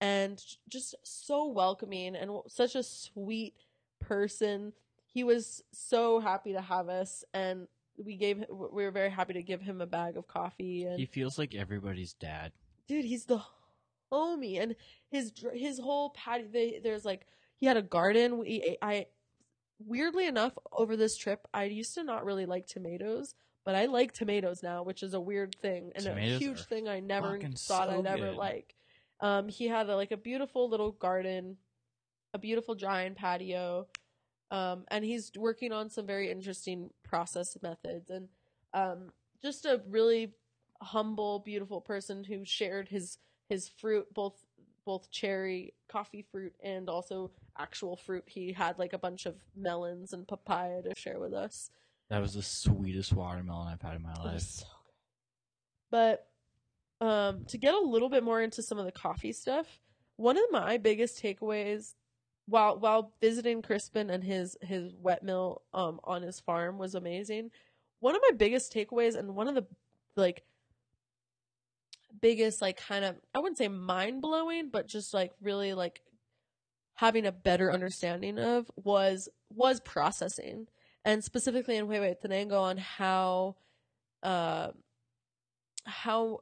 and just so welcoming and such a sweet person. He was so happy to have us, and we were very happy to give him a bag of coffee. And he feels like everybody's dad. Dude, he's the homie, and his whole patio. There's like, he had a garden. Weirdly enough, over this trip, I used to not really like tomatoes, but I like tomatoes now, which is a weird thing, and tomatoes, a huge thing I never thought I'd ever like. He had a beautiful little garden, a beautiful giant patio. And he's working on some very interesting process methods, and just a really humble, beautiful person who shared his his fruit, both cherry coffee fruit and also actual fruit. He had like a bunch of melons and papaya to share with us. That was the sweetest watermelon I've had in my life. It was so good. But to get a little bit more into some of the coffee stuff, one of my biggest takeaways while visiting Crispin and his wet mill on his farm was amazing. One of my biggest takeaways and one of the biggest kind of, I wouldn't say mind-blowing, but just really having a better understanding of was processing, and specifically in Huehuetenango on how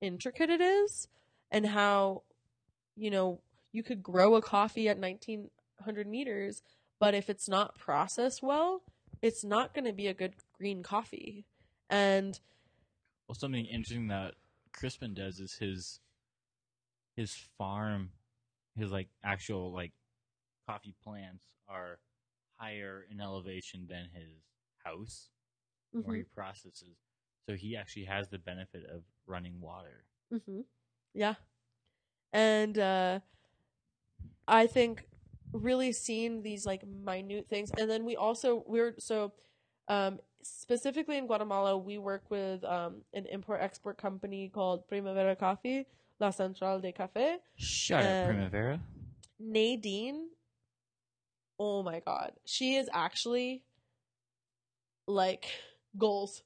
intricate it is and how you could grow a coffee at 1900 meters, but if it's not processed well, it's not going to be a good green coffee. And well, something interesting that Crispin does is his farm, his actual coffee plants are higher in elevation than his house, mm-hmm. where he processes. So he actually has the benefit of running water. Mm-hmm. Yeah. And I think really seeing these minute things. And then specifically in Guatemala, we work with an import-export company called Primavera Coffee, La Central de Cafe. Shout out Primavera. Nadine, oh my God. She is actually, goals.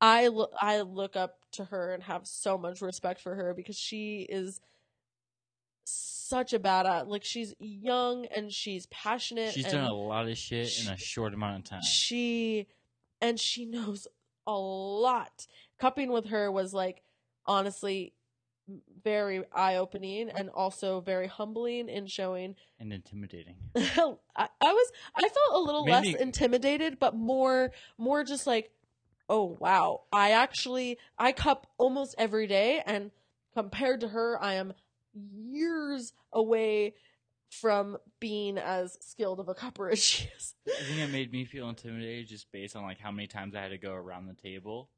I look up to her and have so much respect for her because she is such a badass. She's young and she's passionate. She's done a lot of shit in a short amount of time. And she knows a lot. Cupping with her was honestly very eye-opening and also very humbling in showing. And intimidating. I felt a little less intimidated, but more just oh wow. I cup almost every day, and compared to her, I am years away from being as skilled of a cupper as she is. I think it made me feel intimidated just based on how many times I had to go around the table.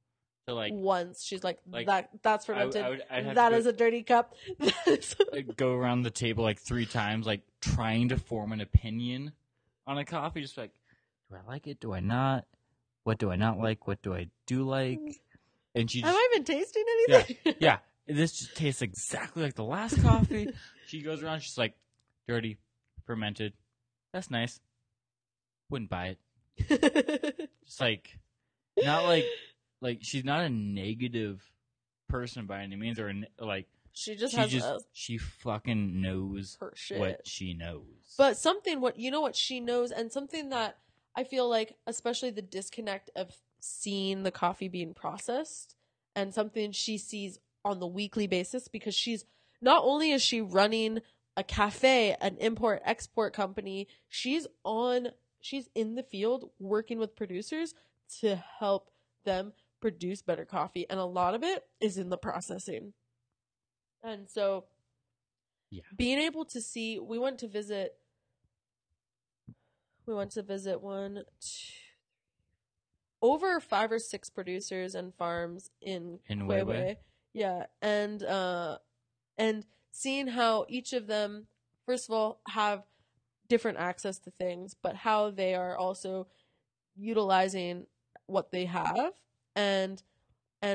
So once she's that's fermented. That is a dirty cup. Go around the table 3 times, trying to form an opinion on a coffee. Just do I like it? Do I not? What do I not like? What do I do like? And she. Am I even tasting anything? Yeah, yeah. This just tastes exactly like the last coffee. She goes around. She's dirty, fermented. That's nice. Wouldn't buy it. Just not she's not a negative person by any means, or she just she fucking knows her shit. What she knows. But what she knows, and something that I feel especially the disconnect of seeing the coffee being processed, and something she sees on the weekly basis, because she's not only is she running a cafe, an import-export company, she's in the field working with producers to help them produce better coffee. And a lot of it is in the processing. And so yeah, being able to see, we went to visit one, two, over 5 or 6 producers and farms in Huehue. Yeah. And seeing how each of them, first of all, have different access to things, but how they are also utilizing what they have, and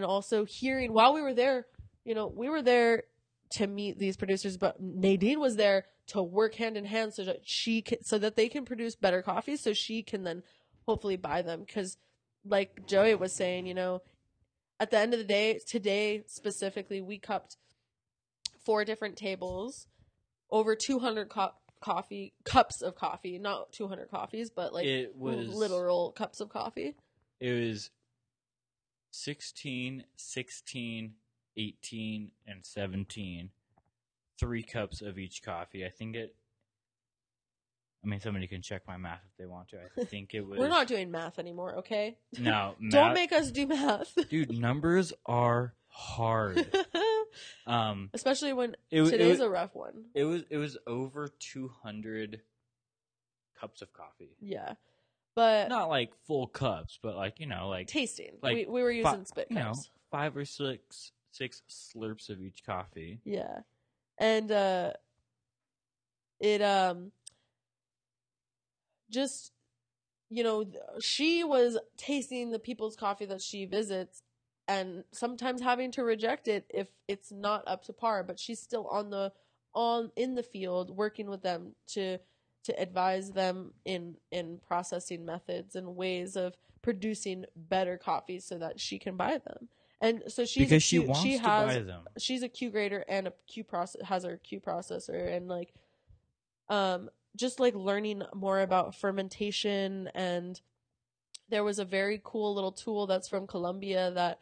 also hearing, while we were there, we were there to meet these producers, but Nadine was there to work hand in hand so that they can produce better coffee, so she can then hopefully buy them. Because like Joey was saying, at the end of the day, today specifically, we cupped 4 different tables, over 200 cups of coffee, not 200 coffees, but it was literal cups of coffee. It was 16, 16, 18, and 17, 3 cups of each coffee. I think somebody can check my math if they want to. I think it was. We're not doing math anymore, okay? No. Don't make us do math. Dude, numbers are hard. Especially when today's a rough one. It was over 200 cups of coffee. Yeah, but not full cups, but tasting. We were using spit cups. 5 or 6 6 slurps of each coffee. Yeah. And it just, you know, she was tasting the people's coffee that she visits and sometimes having to reject it if it's not up to par, but she's still in the field working with them to advise them in processing methods and ways of producing better coffee so that she can buy them. And so she wants to buy them. She's a Q grader and a Q process, has her Q processor, and like just like learning more about fermentation. And there was a very cool little tool that's from Colombia that,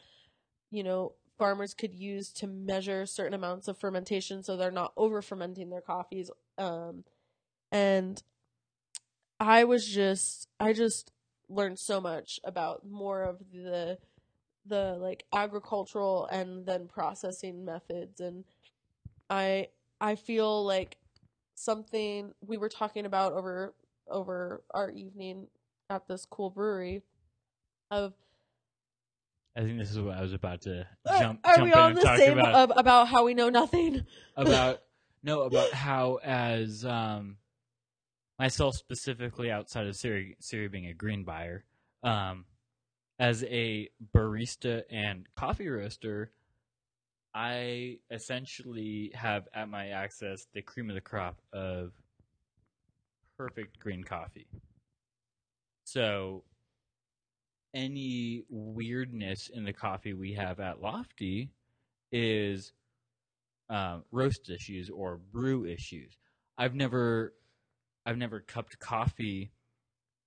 you know, farmers could use to measure certain amounts of fermentation so they're not over fermenting their coffees. And I just learned so much about more of the like agricultural and then processing methods. And I feel like something we were talking about over our evening at this cool brewery of, I think this is what I was about to jump in and talk about how we know nothing about how, as myself specifically, outside of Siri being a green buyer, as a barista and coffee roaster, I essentially have at my access the cream of the crop of perfect green coffee. So any weirdness in the coffee we have at Lofty is roast issues or brew issues. I've never cupped coffee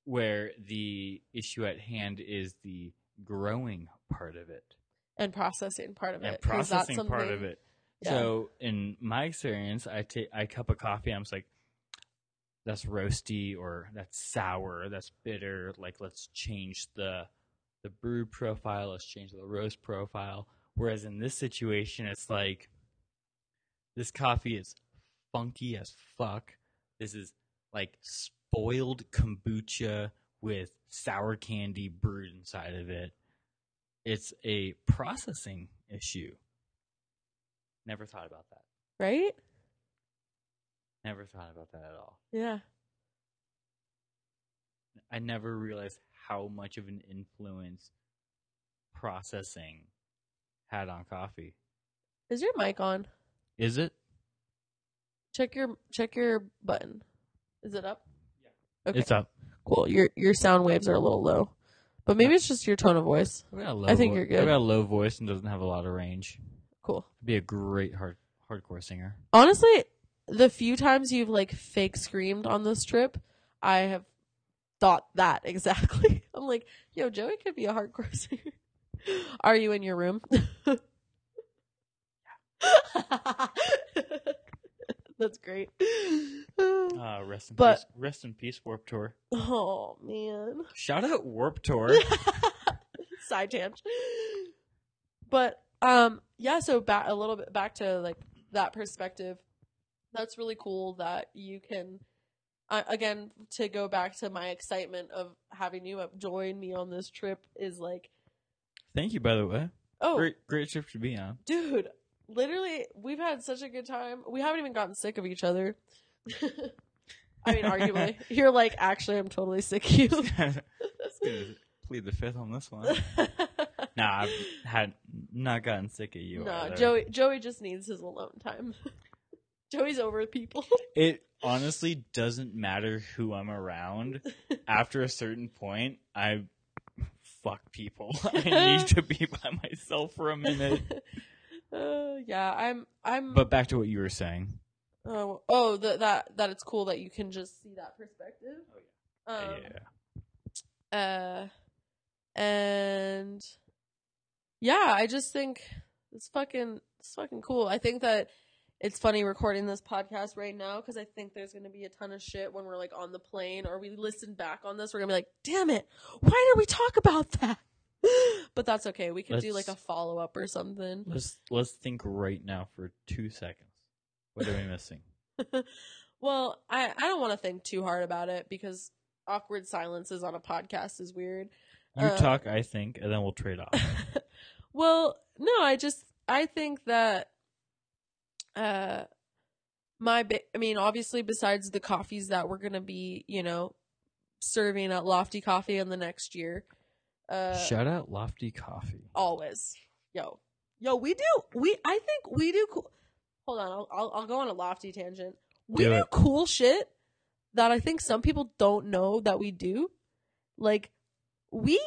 where the issue at hand is the growing part of it and processing part of it. Yeah. So in my experience, I cup a coffee, I'm just like, that's roasty, or that's sour, that's bitter. Like, let's change the brew profile, let's change the roast profile. Whereas in this situation, it's like, this coffee is funky as fuck. This is like spoiled kombucha with sour candy brewed inside of it. It's a processing issue. Never thought about that. Right? Never thought about that at all. Yeah. I never realized how much of an influence processing had on coffee. Is your mic on? Is it? Check your button. Is it up? Yeah. Okay. It's up. Cool. Your sound waves are a little low. But maybe it's just your tone of voice. You're good. I've got a low voice and doesn't have a lot of range. Cool. It'd be a great hardcore singer. Honestly, the few times you've like fake screamed on this trip, I have thought that exactly. I'm like, yo, Joey could be a hardcore singer. Are you in your room? That's great. Rest in peace. Rest in peace, Warped Tour. Oh man! Shout out Warped Tour. Side tangent. But yeah. So a little bit back to like that perspective. That's really cool that you can, again, to go back to my excitement of having you join me on this trip is like. Thank you, by the way. Oh, great trip to be on, dude. Literally, we've had such a good time. We haven't even gotten sick of each other. I mean, arguably, you're like, actually, I'm totally sick of you. That's good. Plead the fifth on this one. Nah, I've not gotten sick of you. Nah, Joey just needs his alone time. Joey's over people. It honestly doesn't matter who I'm around. After a certain point, I fuck people. I need to be by myself for a minute. Yeah, I'm. But back to what you were saying. Oh, that it's cool that you can just see that perspective. Oh yeah. And yeah, I just think it's fucking cool. I think that it's funny recording this podcast right now because I think there's gonna be a ton of shit when we're like on the plane or we listen back on this. We're gonna be like, damn it, why did we talk about that? But that's okay. We can do like a follow-up or something. Let's think right now for 2 seconds. What are we missing? Well, I don't want to think too hard about it because awkward silences on a podcast is weird. You talk, I think, and then we'll trade off. Well, no, I just I think that I mean, obviously, besides the coffees that we're going to be, you know, serving at Lofty Coffee in the next year. Shout out Lofty Coffee. Always. Yo, we do. I think we do cool. Hold on. I'll go on a Lofty tangent. We do cool shit that I think some people don't know that we do. Like, we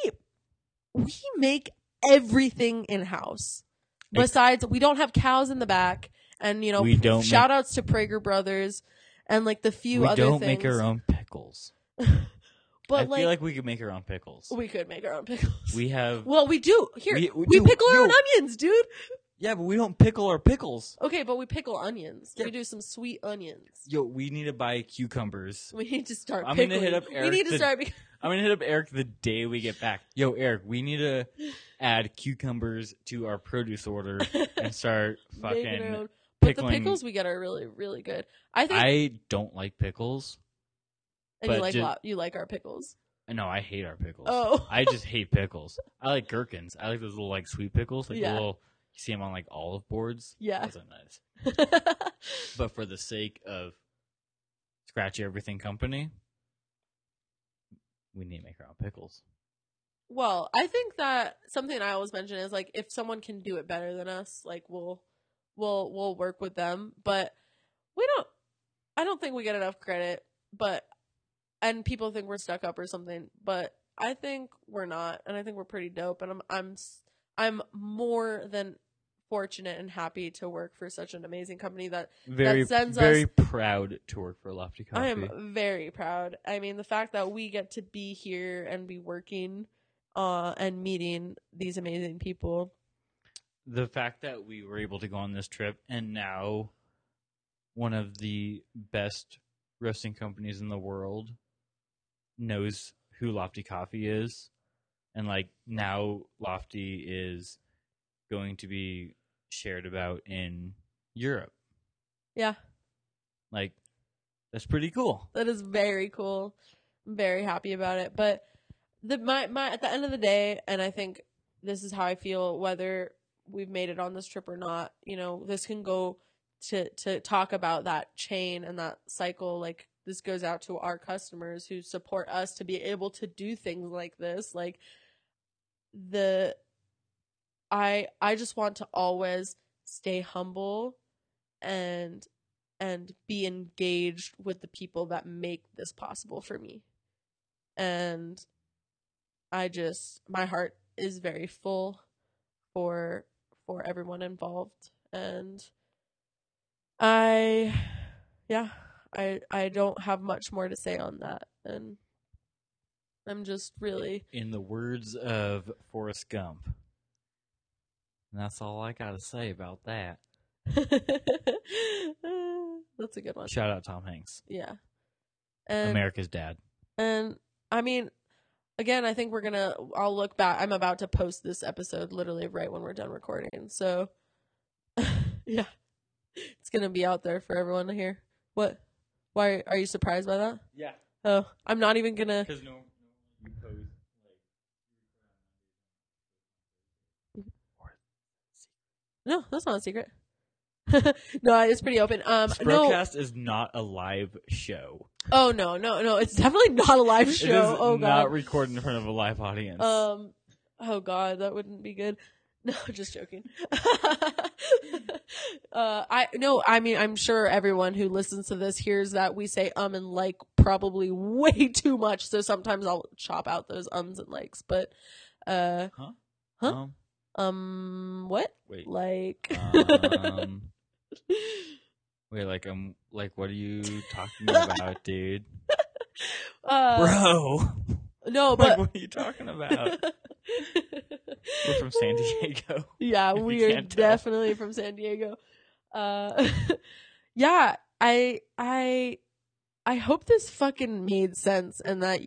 make everything in-house. Besides, we don't have cows in the back. And, you know, shout outs to Prager Brothers and like the few other things. We don't make our own pickles. But I feel like we could make our own pickles. We could make our own pickles. We have. Well, we do. Here, we pickle our own onions, dude. Yeah, but we don't pickle our pickles. Okay, but we pickle onions. Yeah. We do some sweet onions. Yo, we need to buy cucumbers. We need to start pickling. I'm going to hit up Eric. I'm going to hit up Eric the day we get back. Yo, Eric, we need to add cucumbers to our produce order and start fucking pickling. But the pickles we get are really, really good. I don't like pickles. And you like our pickles. No, I hate our pickles. Oh. I just hate pickles. I like gherkins. I like those little like sweet pickles. Like the little... You see them on, like, olive boards? Yeah. Those are nice. But for the sake of Scratchy Everything Company, we need to make our own pickles. Well, I think that something I always mention is, like, if someone can do it better than us, like, we'll work with them. But I don't think we get enough credit, and people think we're stuck up or something. But I think we're not, and I think we're pretty dope. And I'm more than fortunate and happy to work for such an amazing company that sends us. Very proud to work for Lofty Coffee. I am very proud. I mean, the fact that we get to be here and be working and meeting these amazing people. The fact that we were able to go on this trip and now one of the best roasting companies in the world knows who Lofty Coffee is. And, like, now Lofty is going to be shared about in Europe. Yeah. Like, that's pretty cool. That is very cool. I'm very happy about it. But at the end of the day, and I think this is how I feel, whether we've made it on this trip or not, you know, this can go to talk about that chain and that cycle. Like, this goes out to our customers who support us to be able to do things like this. Like, I just want to always stay humble and be engaged with the people that make this possible for me. And my heart is very full for everyone involved. And I don't have much more to say on that. And I'm just really... In the words of Forrest Gump. And that's all I got to say about that. That's a good one. Shout out Tom Hanks. Yeah. And, America's dad. And, I mean, again, I think I'll look back. I'm about to post this episode literally right when we're done recording. So, yeah. It's going to be out there for everyone to hear. What? Why are you surprised by that? Yeah. Oh, I'm not even gonna. Because you post like. No, that's not a secret. No, it's pretty open. Sprocast is not a live show. Oh no, it's definitely not a live show. It is not recorded in front of a live audience. Oh god, that wouldn't be good. No, just joking. I mean, I'm sure everyone who listens to this hears that we say and like probably way too much. So sometimes I'll chop out those ums and likes. But what? Wait. Like wait, like what are you talking about, dude? Bro. No, but what are you talking about? We're from San Diego. Yeah, we are definitely from San Diego. Yeah, I hope this fucking made sense and that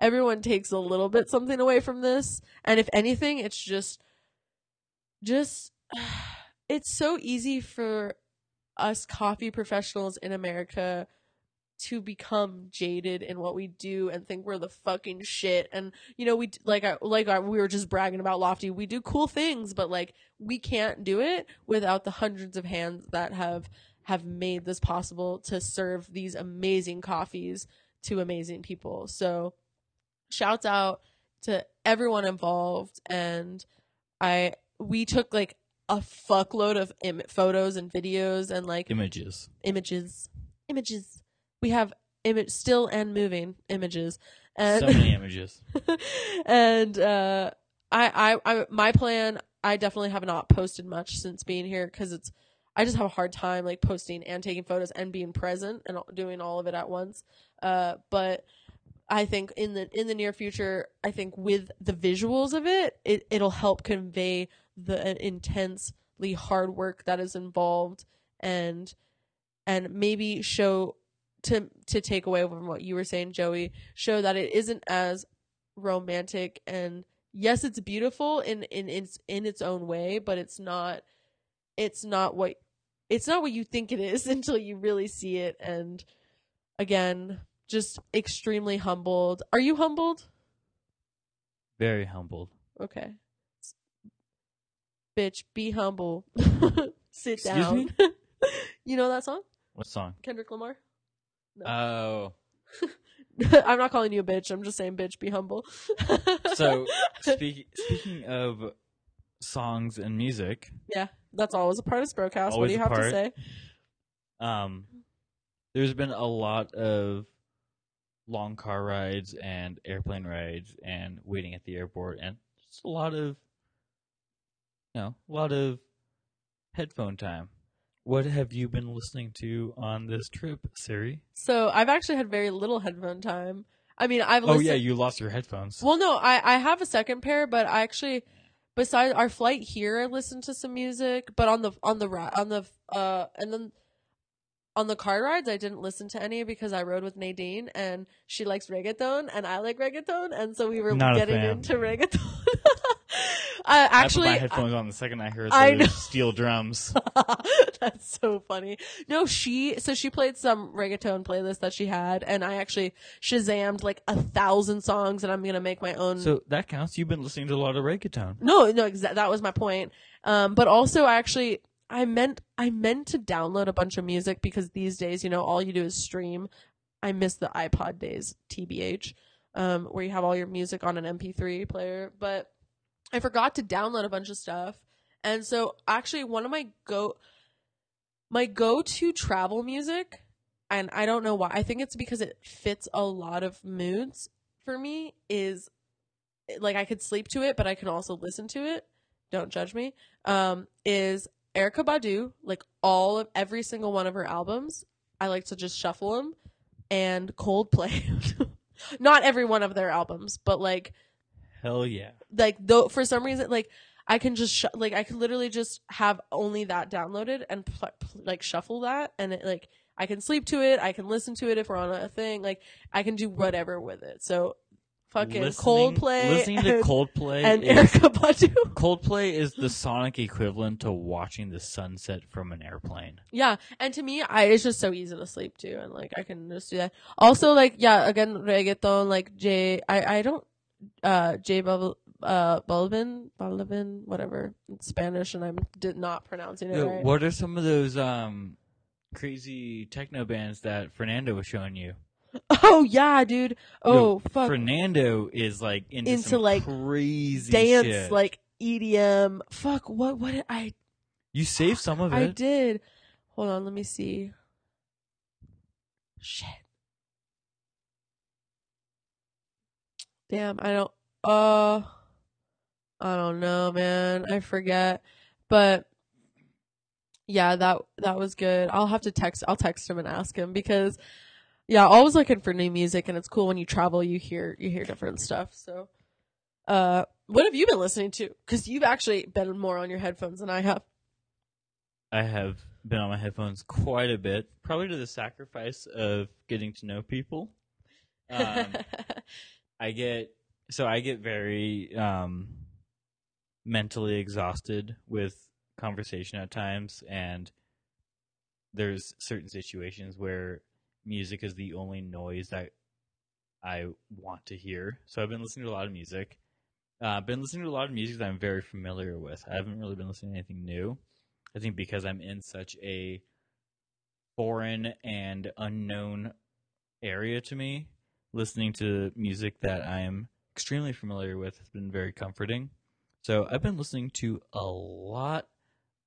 everyone takes a little bit something away from this. And if anything, it's just it's so easy for us coffee professionals in America to become jaded in what we do and think we're the fucking shit. And, you know, we we were just bragging about Lofty. We do cool things, but like we can't do it without the hundreds of hands that have made this possible to serve these amazing coffees to amazing people. So shouts out to everyone involved. And we took like a fuckload of photos and videos and like images. We have still and moving images. And so many images. And my plan, I definitely have not posted much since being here because I just have a hard time like posting and taking photos and being present and doing all of it at once. But I think in the near future, I think with the visuals of it'll help convey the intensely hard work that is involved and maybe show to take away from what you were saying, Joey, show that it isn't as romantic and yes, it's beautiful in its own way, but it's not what you think it is until you really see it. And again, just extremely humbled. Are you humbled? Very humbled. Okay. Bitch, be humble. Sit down. Excuse me? You know that song? What song? Kendrick Lamar? No. Oh. I'm not calling you a bitch. I'm just saying, bitch, be humble. So, speaking of songs and music. Yeah. That's always a part of Sprocast. What do you have to say? There's been a lot of long car rides and airplane rides and waiting at the airport and just a lot of headphone time. What have you been listening to on this trip, Siri? So I've actually had very little headphone time. I mean, I've listened... Oh, yeah, you lost your headphones. Well, no, I have a second pair, but I actually... Besides our flight here, I listened to some music, but on the car rides, I didn't listen to any because I rode with Nadine and she likes reggaeton and I like reggaeton, and so we were getting into reggaeton. I put my headphones on the second I heard those steel drums. That's so funny. No, she played some reggaeton playlist that she had, and I actually Shazammed like 1,000 songs, and I'm gonna make my own. So that counts. You've been listening to a lot of reggaeton. No, that was my point. But also, I meant to download a bunch of music because these days, you know, all you do is stream. I miss the iPod days, TBH, where you have all your music on an MP3 player, but I forgot to download a bunch of stuff. And so actually one of my go-to travel music, and I don't know why, I think it's because it fits a lot of moods for me, is like I could sleep to it, but I can also listen to it. Don't judge me. Is Erykah Badu, like every single one of her albums. I like to just shuffle them, and Coldplay. Not every one of their albums, but like, hell yeah. Like, though, for some reason, like I can just I can literally just have only that downloaded and shuffle that, and it, like, I can sleep to it, I can listen to it if we're on a thing, like I can do whatever with it. So fucking Coldplay. Listening to Coldplay and Erykah Badu. Coldplay is the sonic equivalent to watching the sunset from an airplane. Yeah, and to me, it's just so easy to sleep to, and like I can just do that. Also, like, yeah, again, reggaeton, like J Balvin, whatever. It's Spanish, and I'm not pronouncing it right. What are some of those crazy techno bands that Fernando was showing you? Oh yeah, dude. Oh, fuck. Fernando is like into some like crazy dance shit. Like EDM. Fuck, what did I? You saved some of it. I did. Hold on, let me see. Shit. Damn, I don't know, man. I forget. But yeah, that was good. I'll text him and ask him, because yeah, always looking for new music, and it's cool when you travel, you hear different stuff. So what have you been listening to? Because you've actually been more on your headphones than I have. I have been on my headphones quite a bit, probably to the sacrifice of getting to know people. I get very mentally exhausted with conversation at times, and there's certain situations where music is the only noise that I want to hear. So I've been listening to a lot of music. Been listening to a lot of music that I'm very familiar with. I haven't really been listening to anything new. I think because I'm in such a foreign and unknown area to me, listening to music that I'm extremely familiar with has been very comforting. So I've been listening to a lot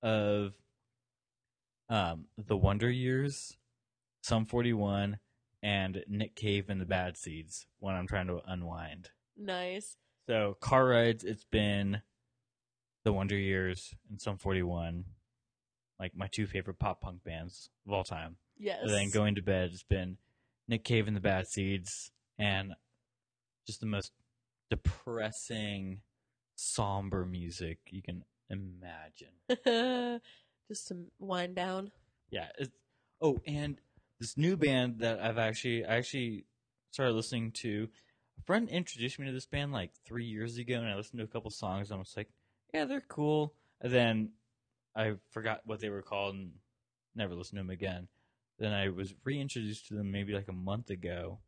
of The Wonder Years, Sum 41, and Nick Cave and the Bad Seeds when I'm trying to unwind. Nice. So car rides, it's been The Wonder Years and Sum 41, like my two favorite pop punk bands of all time. Yes. And then going to bed, it's been Nick Cave and the Bad Seeds and just the most depressing, somber music you can imagine. Just to wind down. Yeah. Oh, and this new band that I've actually started listening to. A friend introduced me to this band like 3 years ago, and I listened to a couple songs, and I was like, yeah, they're cool. And then I forgot what they were called and never listened to them again. Then I was reintroduced to them maybe like a month ago.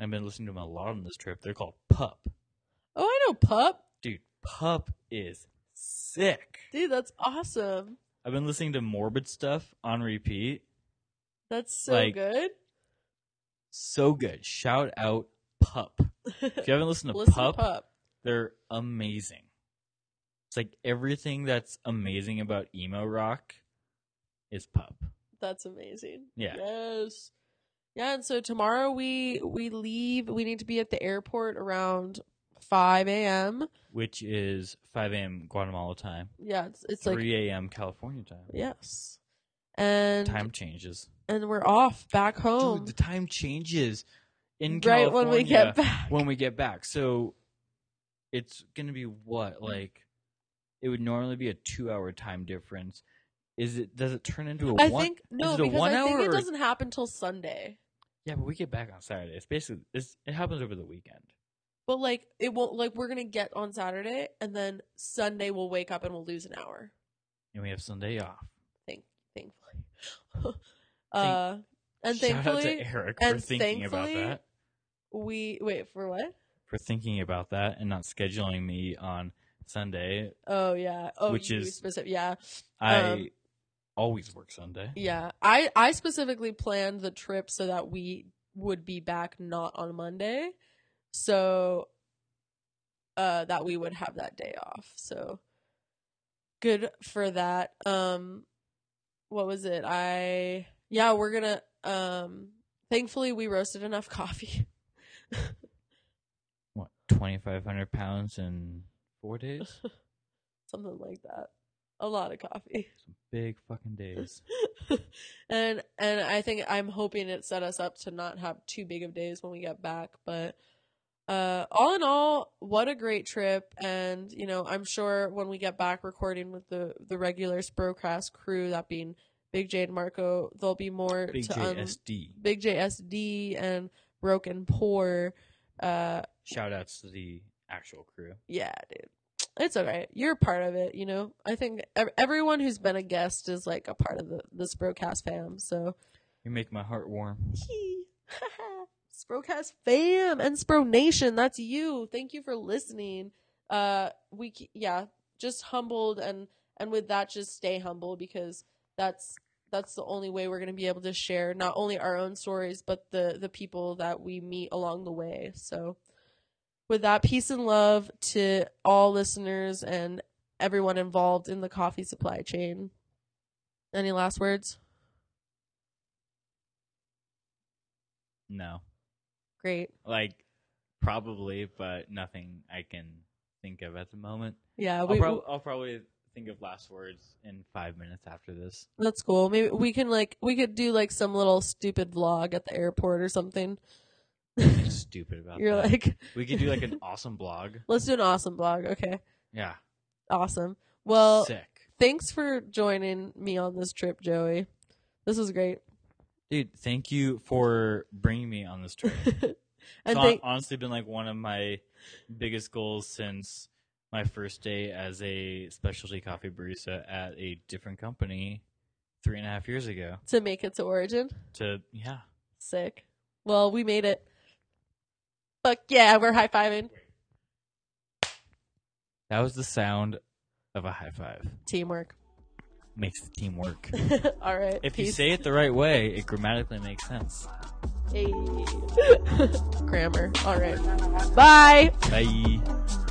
I've been listening to them a lot on this trip. They're called Pup. Oh, I know Pup. Dude, Pup is sick. Dude, that's awesome. I've been listening to morbid stuff on repeat. That's so good. So good. Shout out Pup. If you haven't listened to, Pup, they're amazing. It's like everything that's amazing about emo rock is Pup. That's amazing. Yeah. Yes. Yeah, and so tomorrow we leave. We need to be at the airport around 5 a.m. Which is 5 a.m. Guatemala time. Yeah, it's 3 a.m. California time. Yes. And time changes. And we're off back home. Dude, the time changes in California. Right when we get back. So it's going to be what? Like, it would normally be a 2-hour time difference. Does it turn into a 1? I think it doesn't happen till Sunday. Yeah, but we get back on Saturday. It's basically it happens over the weekend. But like it won't, like we're gonna get on Saturday and then Sunday we'll wake up and we'll lose an hour. And we have Sunday off. Thankfully. Thankfully. Shout out to Eric for thinking about that. For thinking about that and not scheduling me on Sunday. Oh yeah. Oh, which is specific. Yeah. I always work Sunday. Yeah. I specifically planned the trip so that we would be back not on Monday. So that we would have that day off. So good for that. What was it? We're going to thankfully we roasted enough coffee. What, 2,500 pounds in 4 days? Something like that. A lot of coffee. Some big fucking days. and I think I'm hoping it set us up to not have too big of days when we get back. But all in all, what a great trip. And, you know, I'm sure when we get back recording with the regular Sprocast crew, that being Big J and Marco, there'll be more. Big J SD and Broken Poor. Shout outs to the actual crew. Yeah, dude. It's all right. You're part of it, you know. I think everyone who's been a guest is like a part of the Sprocast fam. So you make my heart warm. Sprocast fam and Spro Nation, that's you. Thank you for listening. Just humbled and with that, just stay humble because that's the only way we're going to be able to share not only our own stories but the people that we meet along the way. So with that, peace and love to all listeners and everyone involved in the coffee supply chain. Any last words? No. Great. Like, probably, but nothing I can think of at the moment. Yeah. I'll probably think of last words in 5 minutes after this. That's cool. Maybe we could do like some little stupid vlog at the airport or something. Stupid about you're that. Like we could do like an awesome blog. Let's do an awesome blog. Okay. Yeah. Awesome. Well, sick. Thanks for joining me on this trip, Joey. This was great. Dude, thank you for bringing me on this trip. And it's honestly been like one of my biggest goals since my first day as a specialty coffee barista at a different company 3.5 years ago. To make it to Origin? Yeah. Sick. Well, we made it. Fuck yeah, we're high-fiving. That was the sound of a high-five. Teamwork. Makes the team work. All right. If peace. You say it the right way, it grammatically makes sense. Hey. Grammar. All right. Bye. Bye.